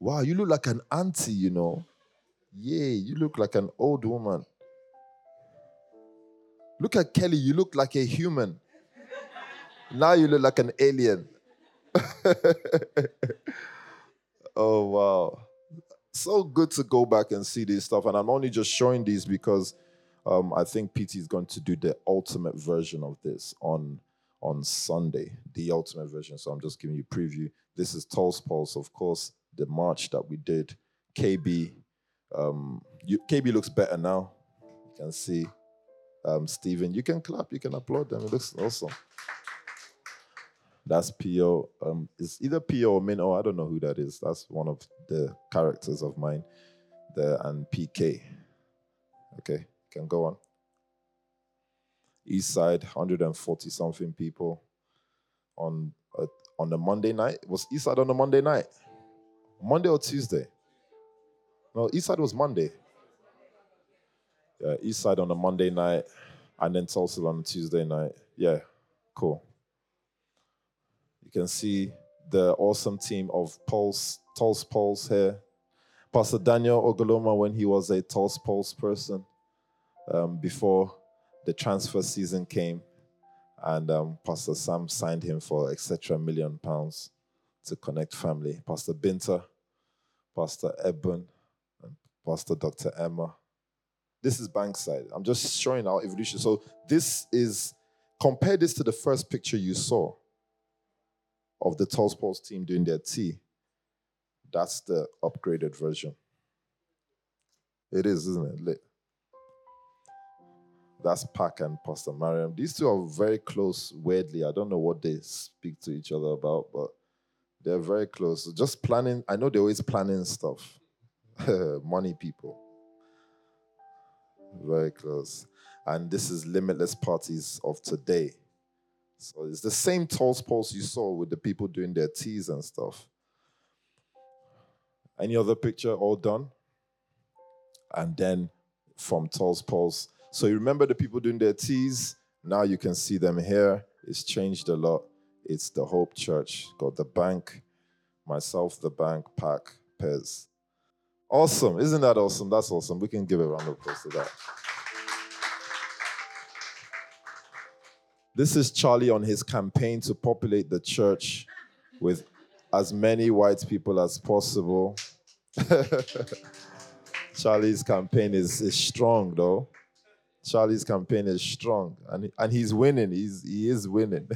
Wow, you look like an auntie, you know. Yeah, you look like an old woman. Look at Kelly. You look like a human. Now you look like an alien. Oh, wow. So good to go back and see this stuff. And I'm only just showing these because I think PT is going to do the ultimate version of this on Sunday, the ultimate version. So I'm just giving you a preview. This is Tulse Pulse, of course, the march that we did. KB. KB looks better now. You can see Stephen. You can clap. You can applaud them. It looks awesome. That's Pio. It's either Pio or Min. Oh, I don't know who that is. That's one of the characters of mine there. And PK. Okay. Can go on. East Side, 140 something people on the Monday night. Was East Side on the Monday night? Monday or Tuesday? No, East Side was Monday. Yeah, East Side on the Monday night, and then Tulsa on the Tuesday night. Yeah, cool. You can see the awesome team of Tulse Pulse here. Pastor Daniel Ogoloma when he was a Tulse Pulse person. Before the transfer season came, and Pastor Sam signed him for etc. £1 million to connect family. Pastor Binter, Pastor Ebun, and Pastor Dr. Emma. This is Bankside. I'm just showing our evolution. So compare this to the first picture you saw of the Tulse Pulse team doing their tea. That's the upgraded version. It is, isn't it? Lit. That's Pac and Pastor Mariam. These two are very close, weirdly. I don't know what they speak to each other about, but they're very close. So just planning. I know they're always planning stuff. Money people. Very close. And this is Limitless Parties of today. So it's the same Tulse Pulse you saw with the people doing their teas and stuff. Any other picture? All done. And then from Tulse Pulse... So you remember the people doing their teas. Now you can see them here. It's changed a lot. It's the Hope Church. Got the bank, myself, the bank, Pac, Pez. Awesome. Isn't that awesome? That's awesome. We can give a round of applause to that. This is Charlie on his campaign to populate the church with as many white people as possible. Charlie's campaign is strong, though. Charlie's campaign is strong, and he's winning. He is winning.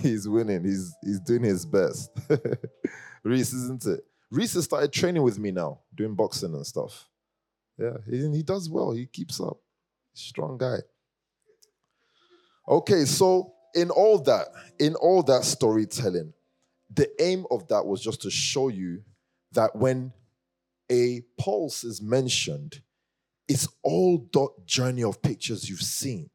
He's winning. He's doing his best. Reese, isn't it? Reese has started training with me now, doing boxing and stuff. Yeah, he does well. He keeps up. Strong guy. Okay, so in all that storytelling, the aim of that was just to show you that when a pulse is mentioned, it's all that journey of pictures you've seen.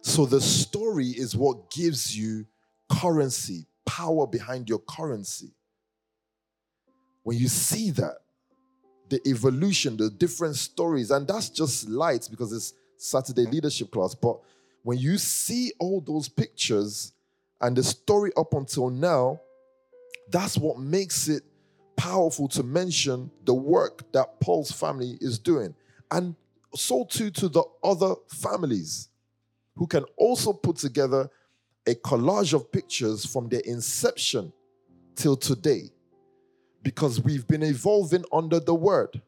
So the story is what gives you currency, power behind your currency. When you see that, the evolution, the different stories, and that's just light because it's Saturday leadership class. But when you see all those pictures and the story up until now, that's what makes it powerful to mention the work that Paul's family is doing. And so too to the other families who can also put together a collage of pictures from their inception till today. Because we've been evolving under the word.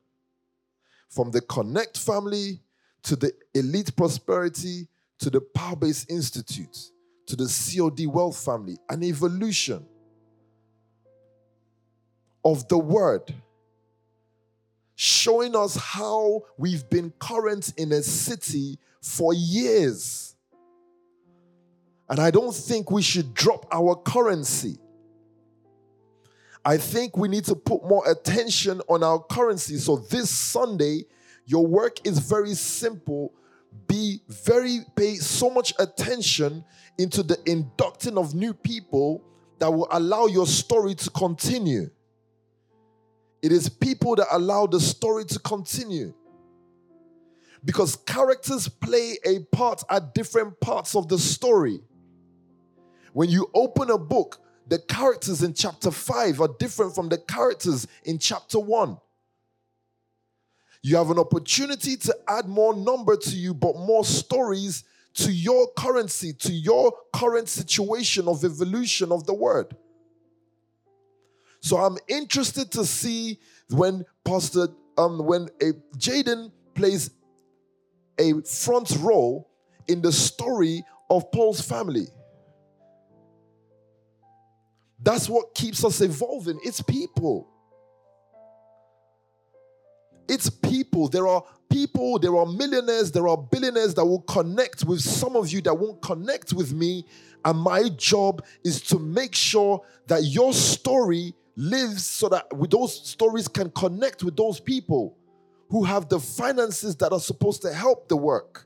From the Connect family to the Elite Prosperity to the Power Base Institute to the COD Wealth family. An evolution of the word, showing us how we've been current in a city for years. And I don't think we should drop our currency. I think we need to put more attention on our currency. So this Sunday, your work is very simple. Pay so much attention into the inducting of new people that will allow your story to continue. It is people that allow the story to continue. Because characters play a part at different parts of the story. When you open a book, the characters in chapter 5 are different from the characters in chapter 1. You have an opportunity to add more number to you, but more stories to your currency, to your current situation of evolution of the word. So I'm interested to see when Jaden plays a front role in the story of Paul's family. That's what keeps us evolving. It's people. It's people. There are people, there are millionaires, there are billionaires that will connect with some of you that won't connect with me. And my job is to make sure that your story lives so that those stories can connect with those people who have the finances that are supposed to help the work.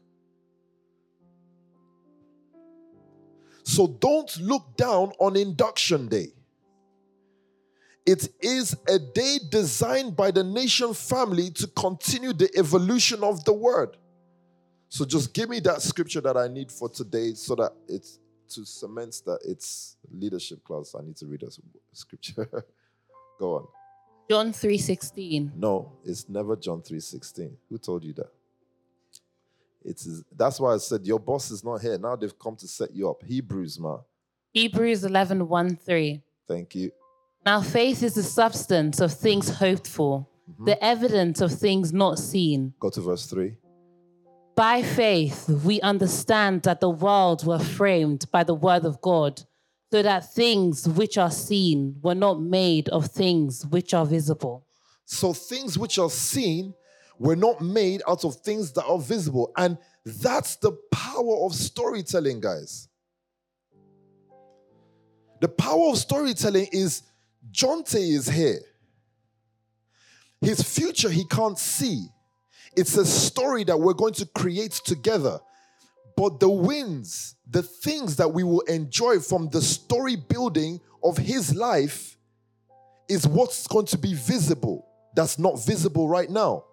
So don't look down on Induction Day. It is a day designed by the Nation family to continue the evolution of the word. So just give me that scripture that I need for today so that it's to cement that it's leadership class. I need to read a scripture. Go on. John 3:16. No, it's never John 3:16. Who told you that? That's why I said your boss is not here. Now they've come to set you up. Hebrews, ma. Hebrews 11:1-3. Thank you. Now faith is the substance of things hoped for, the evidence of things not seen. Go to verse 3. By faith, we understand that the world were framed by the word of God, so that things which are seen were not made of things which are visible. So things which are seen were not made out of things that are visible. And that's the power of storytelling, guys. The power of storytelling is John Tay is here. His future he can't see. It's a story that we're going to create together. But the wins, the things that we will enjoy from the story building of his life is what's going to be visible that's not visible right now.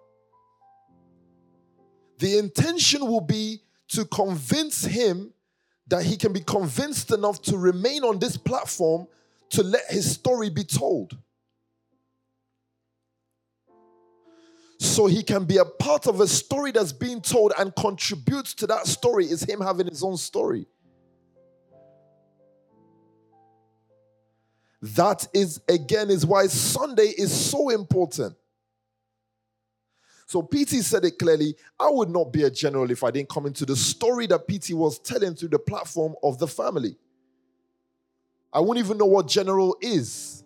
The intention will be to convince him that he can be convinced enough to remain on this platform to let his story be told. So he can be a part of a story that's being told and contributes to that story is him having his own story. That is, again, is why Sunday is so important. So PT said it clearly, I would not be a general if I didn't come into the story that PT was telling through the platform of the family. I wouldn't even know what general is.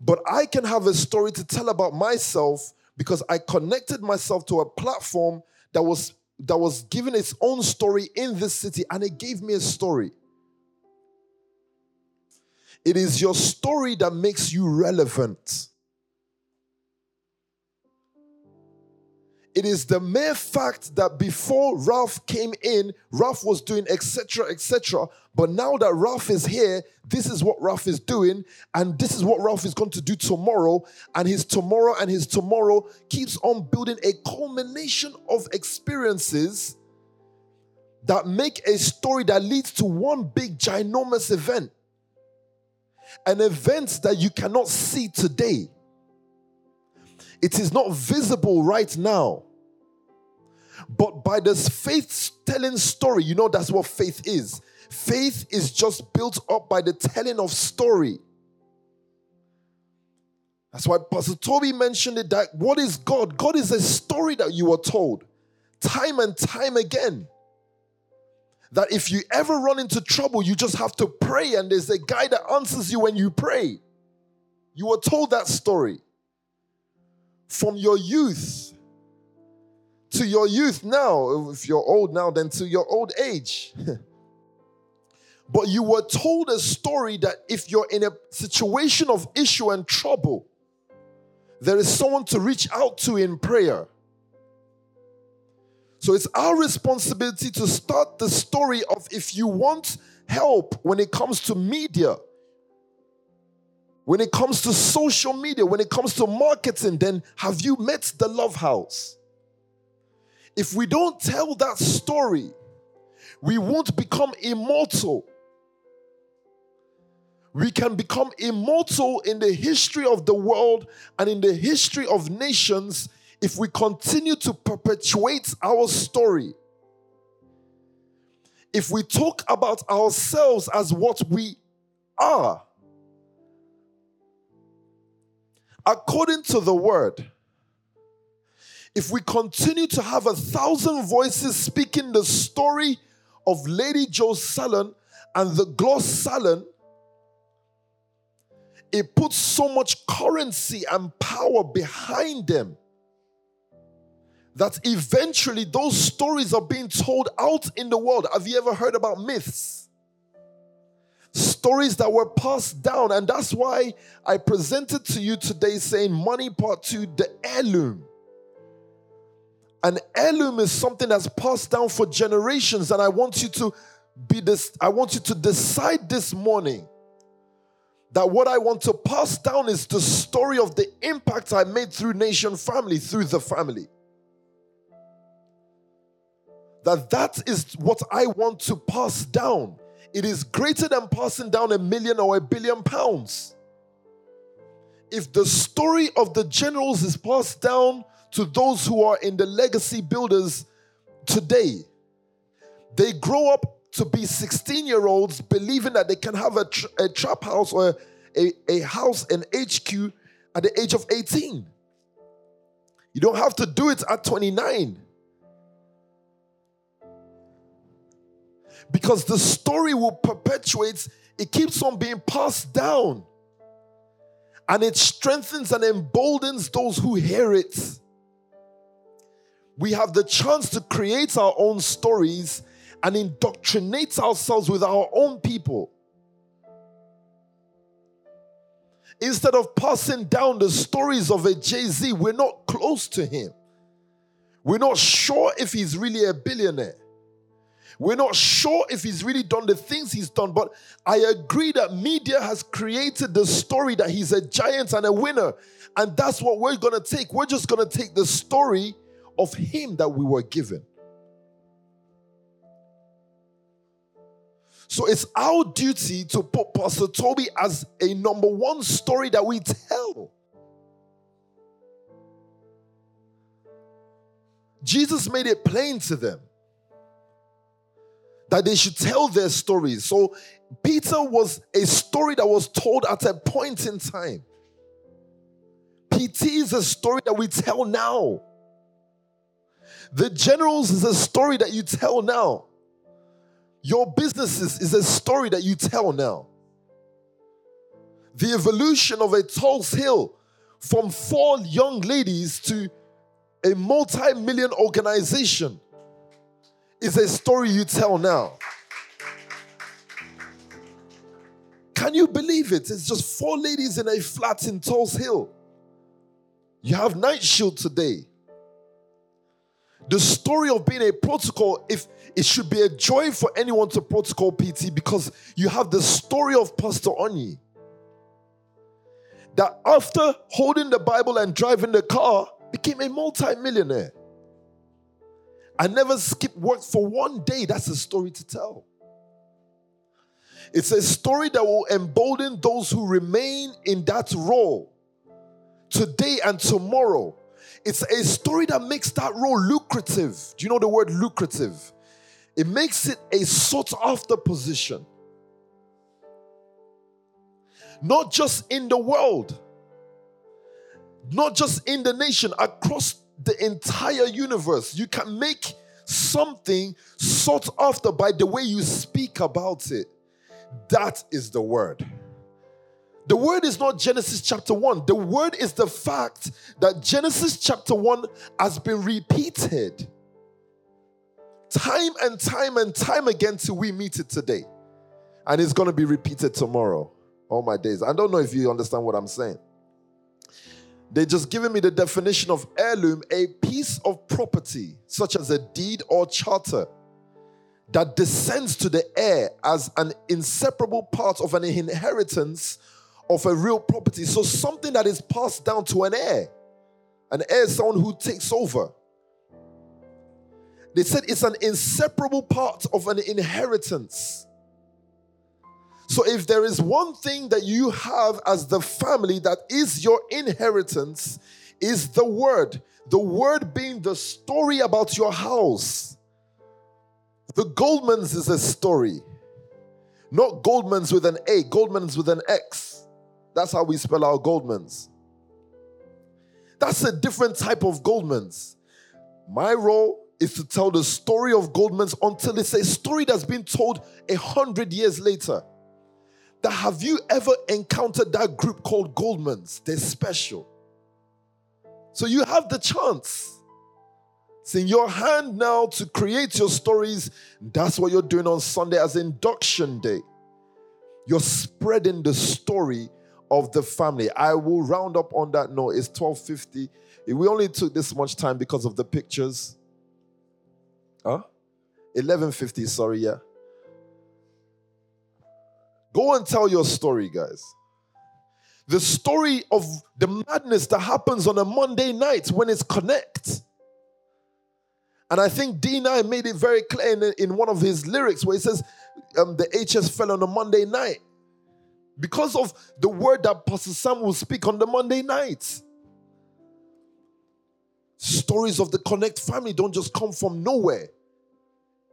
But I can have a story to tell about myself because I connected myself to a platform that was given its own story in this city, and it gave me a story. It is your story that makes you relevant. It is the mere fact that before Ralph came in, Ralph was doing etc., etc. But now that Ralph is here, this is what Ralph is doing, and this is what Ralph is going to do tomorrow, and his tomorrow keeps on building a culmination of experiences that make a story that leads to one big, ginormous event. An event that you cannot see today. It is not visible right now. But by this faith-telling story, you know that's what faith is. Faith is just built up by the telling of story. That's why Pastor Toby mentioned it, that what is God? God is a story that you are told time and time again. That if you ever run into trouble, you just have to pray, and there's a guy that answers you when you pray. You were told that story. From your youth to your youth now, if you're old now, then to your old age. But you were told a story that if you're in a situation of issue and trouble, there is someone to reach out to in prayer. So it's our responsibility to start the story of if you want help when it comes to media, when it comes to social media, when it comes to marketing, then have you met the Love House? If we don't tell that story, we won't become immortal. We can become immortal in the history of the world and in the history of nations if we continue to perpetuate our story. If we talk about ourselves as what we are. According to the word, if we continue to have 1,000 voices speaking the story of Lady Jo Salon and the Gloss Salon, it puts so much currency and power behind them that eventually those stories are being told out in the world. Have you ever heard about myths? Stories that were passed down, and that's why I presented to you today saying money part two, the heirloom. An heirloom is something that's passed down for generations, and I want you to decide this morning that what I want to pass down is the story of the impact I made through nation family, through the family. That is what I want to pass down. It is greater than passing down £1 million or £1 billion. If the story of the generals is passed down to those who are in the legacy builders today, they grow up to be 16-year-olds believing that they can have a trap house or a house, an HQ at the age of 18. You don't have to do it at 29. Because the story will perpetuate, it keeps on being passed down. And it strengthens and emboldens those who hear it. We have the chance to create our own stories and indoctrinate ourselves with our own people. Instead of passing down the stories of a Jay-Z, we're not close to him. We're not sure if he's really a billionaire. We're not sure if he's really done the things he's done, but I agree that media has created the story that he's a giant and a winner. And that's what we're going to take. We're just going to take the story of him that we were given. So it's our duty to put Pastor Toby as a number one story that we tell. Jesus made it plain to them that they should tell their stories. So Peter was a story that was told at a point in time. PT is a story that we tell now. The generals is a story that you tell now. Your businesses is a story that you tell now. The evolution of a Tulse Hill from 4 young ladies to a multi-million organization is a story you tell now. Can you believe it? It's just 4 ladies in a flat in Tulse Hill. You have Night Shield today. The story of being a protocol, if it should be a joy for anyone to protocol PT, because you have the story of Pastor Oni. That after holding the Bible and driving the car, became a multi-millionaire. I never skipped work for one day. That's a story to tell. It's a story that will embolden those who remain in that role today and tomorrow. It's a story that makes that role lucrative. Do you know the word lucrative? It makes it a sought-after position. Not just in the world, not just in the nation, across the entire universe. You can make something sought after by the way you speak about it. That is the word. The word is not Genesis chapter 1. The word is the fact that Genesis chapter 1 has been repeated time and time and time again till we meet it today. And it's going to be repeated tomorrow. All my days. I don't know if you understand what I'm saying. They're just giving me the definition of heirloom, a piece of property, such as a deed or charter, that descends to the heir as an inseparable part of an inheritance of a real property. So something that is passed down to an heir. An heir is someone who takes over. They said it's an inseparable part of an inheritance. So if there is one thing that you have as the family that is your inheritance, is the word. The word being the story about your house. The Goldmans is a story. Not Goldmans with an A, Goldmans with an X. That's how we spell our Goldmans. That's a different type of Goldmans. My role is to tell the story of Goldmans until it's a story that's been told 100 years later. That have you ever encountered that group called Goldmans? They're special. So you have the chance. It's in your hand now to create your stories. That's what you're doing on Sunday as induction day. You're spreading the story of the family. I will round up on that note. It's 12:50. We only took this much time because of the pictures. 11:50, sorry, yeah. Go and tell your story, guys. The story of the madness that happens on a Monday night when it's Connect. And I think D9 made it very clear in one of his lyrics where he says, the HS fell on a Monday night. Because of the word that Pastor Sam will speak on the Monday night. Stories of the Connect family don't just come from nowhere.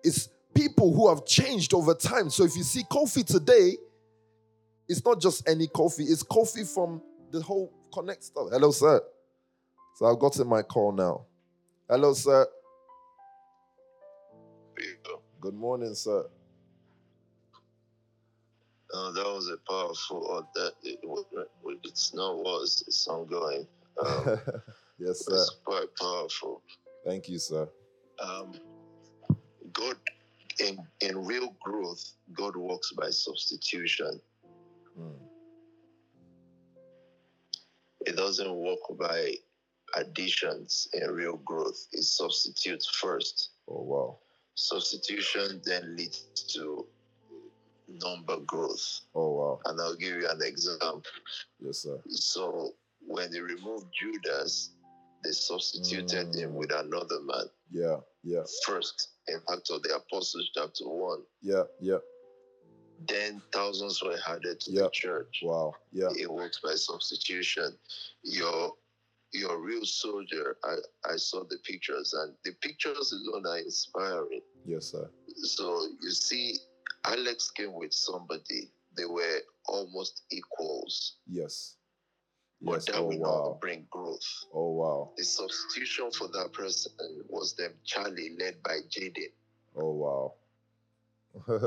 It's people who have changed over time. So if you see coffee today, it's not just any coffee. It's coffee from the whole Connect stuff. Hello, sir. So I've gotten my call now. Hello, sir. Good morning, sir. That was a powerful that it's not was, it's ongoing. Yes, sir. It's quite powerful. Thank you, sir. God, in real growth, God works by substitution. It doesn't work by additions in real growth. It substitutes first. Oh, wow. Substitution then leads to number growth. Oh, wow. And I'll give you an example. Yes, sir. So when they removed Judas, they substituted him with another man. Yeah, yeah. First, in Acts of the Apostles, chapter 1. Yeah, yeah. Then thousands were added to the church. Wow, yeah. It works by substitution. Your real soldier, I saw the pictures, and the pictures alone are inspiring. Yes, sir. So you see, Alex came with somebody. They were almost equals. Yes. But that will not bring growth. Oh, wow. The substitution for that person was them Charlie, led by Jaden. Oh, wow.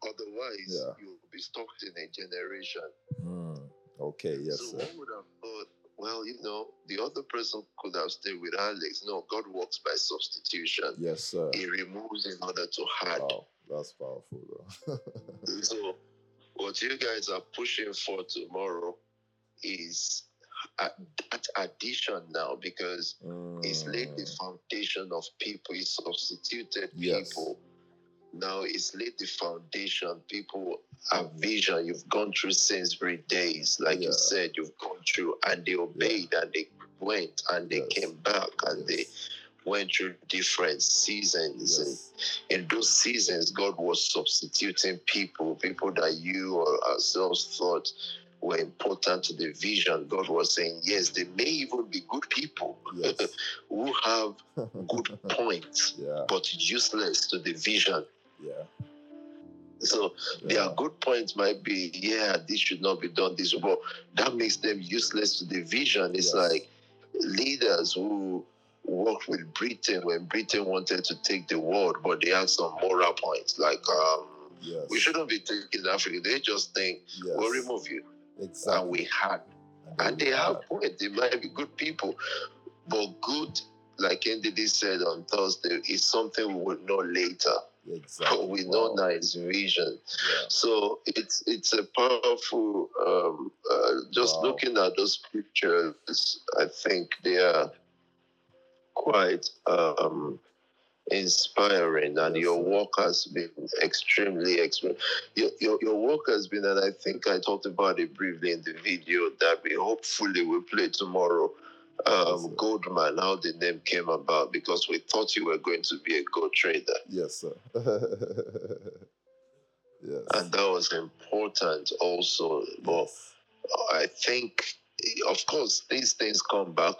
Otherwise, you will be stuck in a generation. Okay, yes, so sir. One would have thought, well, you know, the other person could have stayed with Alex. No, God works by substitution. Yes, sir. He removes in order to hide. Wow, that's powerful, though. So What you guys are pushing for tomorrow is that addition now, because it's laid the foundation of people. It's substituted people. Now it's laid the foundation. People have vision. You've gone through Sainsbury days, like you said, you've gone through, and they obeyed and they went and they came back and they went through different seasons. And in those seasons, God was substituting people that you or ourselves thought were important to the vision. God was saying, yes, they may even be good people who have good points, but useless to the vision. So their good points might be, this should not be done this way, but that makes them useless to the vision. It's like leaders who worked with Britain when Britain wanted to take the world, but they had some moral points, like we shouldn't be taking Africa. They just think we'll remove you. Exactly. And we had. And they have point. They might be good people. But good, like Ndidi said on Thursday, is something we will know later. Exactly. But we know now it's vision. Yeah. So it's a powerful, just looking at those pictures, I think they are quite inspiring, and your work has been extremely. Your work has been, and I think I talked about it briefly in the video that we hopefully will play tomorrow. Goldman, how the name came about, because we thought you were going to be a gold trader. Yes, sir. Yes, and that was important also. Well, I think, of course, these things come back.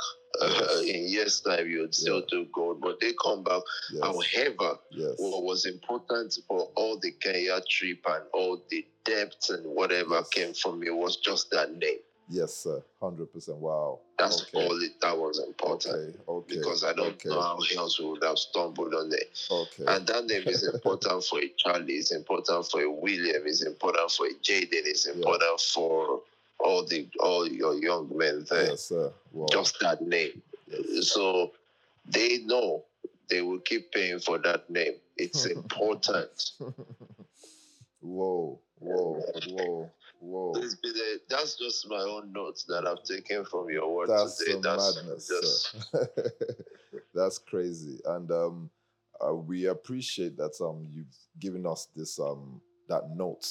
In years' time, you would still do gold, but they come back. However, what was important for all the Kenya trip and all the debts and whatever came from it was just that name. Yes, sir. 100%. Wow. That's all that was important. Okay. Because I don't know how else we would have stumbled on it. Okay. And that name is important for a Charlie, it's important for a William, it's important for a Jaden, it's important for all your young men there. Yes, sir. Wow. Just that name. Yes. So they know they will keep paying for that name. It's important. Whoa. That's just my own notes that I've taken from your words today. That's madness, sir. That's crazy. And we appreciate that you've given us this that note,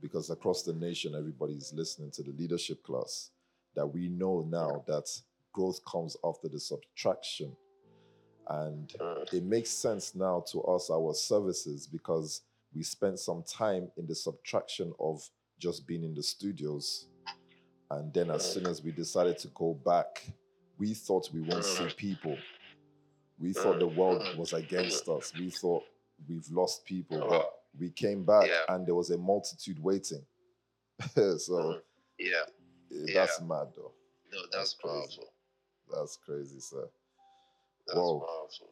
because across the nation, everybody's listening to the leadership class, that we know now that growth comes after the subtraction. And it makes sense now to us, our services, because we spent some time in the subtraction of just being in the studios. And then as soon as we decided to go back, we thought we won't see people. We thought the world was against us. We thought we've lost people. But we came back and there was a multitude waiting. That's mad, though. No, that's powerful. Crazy. That's crazy, sir. That's powerful.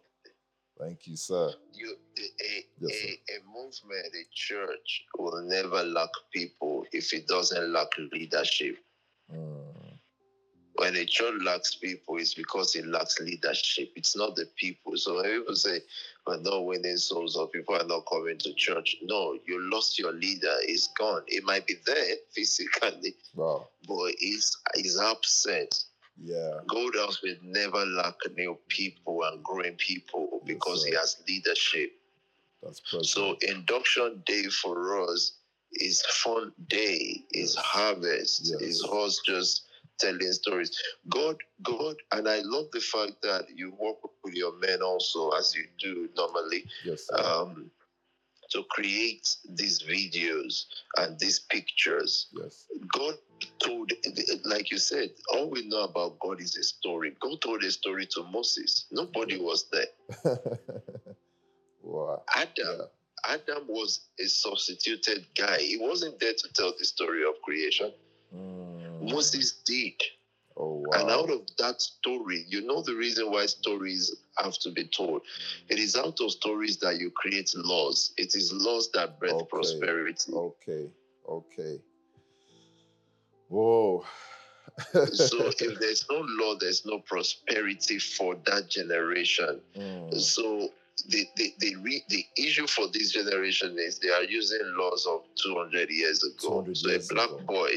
Thank you, sir. A movement, a church will never lack people if it doesn't lack leadership. When a church lacks people, it's because it lacks leadership. It's not the people. So when people say, we're not winning souls or people are not coming to church, no, you lost your leader. It's gone. It might be there physically, but it's absent. Yeah. Gold House will never lack new people and growing people because it has leadership. That's perfect. So induction day for us is fun day, is harvest, is us just telling stories. God, and I love the fact that you work with your men also, as you do normally, to create these videos and these pictures. Yes. God told, like you said, all we know about God is a story. God told a story to Moses. Nobody was there. Wow. Adam was a substituted guy. He wasn't there to tell the story of creation. Moses did. Oh, wow. And out of that story, you know the reason why stories have to be told. It is out of stories that you create laws. It is laws that birth prosperity. Okay. Whoa. So if there's no law, there's no prosperity for that generation. So the issue for this generation is they are using laws of 200 years ago. 200 so years a black ago. Boy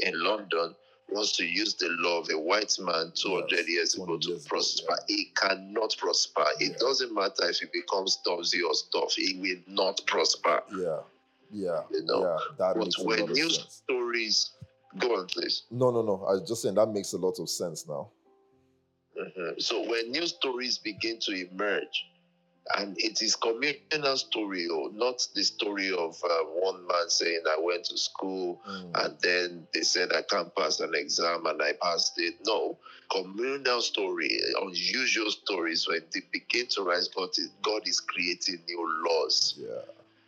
in London wants to use the law of a white man 200 years ago to prosper. He cannot prosper. It doesn't matter if he becomes Topsy or stuff. He will not prosper. But when news stories go on, please. No. I was just saying that makes a lot of sense now. Mm-hmm. So when new stories begin to emerge, and it is communal story, or not the story of one man saying I went to school and then they said I can't pass an exam and I passed it. No, communal story, unusual stories when they begin to rise, God is creating new laws. Yeah,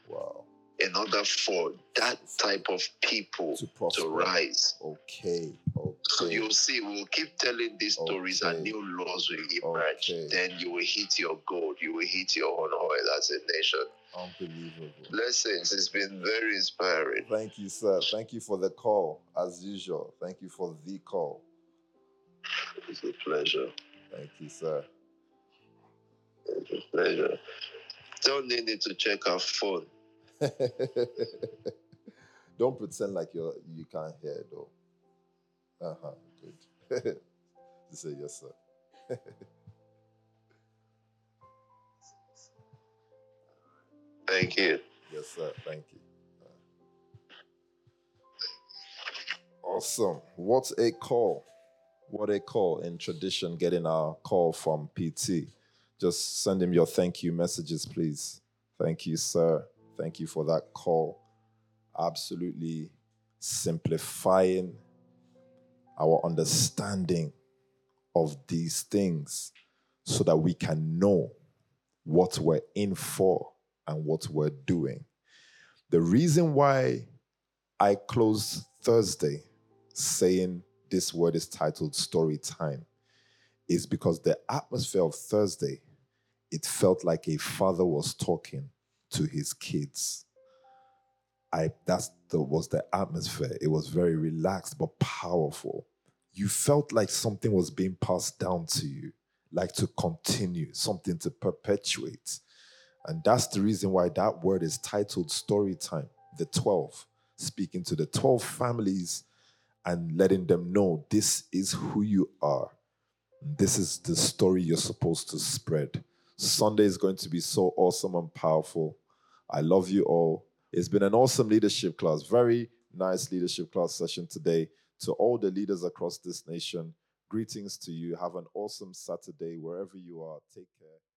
wow. In order for that type of people to rise. Okay. So you'll see, we'll keep telling these stories and new laws will emerge. Then you will hit your goal. You will hit your own oil as a nation. Unbelievable. Blessings. It's been very inspiring. Thank you, sir. Thank you for the call, as usual. Thank you for the call. It's a pleasure. Thank you, sir. It's a pleasure. Don't need to check our phone. Don't pretend like you can't hear though. Good. You say yes, sir. Thank you. Yes, sir. Thank you. Awesome. What a call. What a call. In tradition, getting our call from PT. Just send him your thank you messages, please. Thank you, sir. Thank you for that call. Absolutely simplifying our understanding of these things so that we can know what we're in for and what we're doing. The reason why I closed Thursday saying this word is titled Story Time is because the atmosphere of Thursday, it felt like a father was talking to his kids. That was the atmosphere. It was very relaxed but powerful. You felt like something was being passed down to you, like to continue, something to perpetuate. And that's the reason why that word is titled Story Time. The 12, speaking to the 12 families and letting them know this is who you are. This is the story you're supposed to spread. Sunday is going to be so awesome and powerful. I love you all. It's been an awesome leadership class. Very nice leadership class session today. To all the leaders across this nation, greetings to you. Have an awesome Saturday wherever you are. Take care.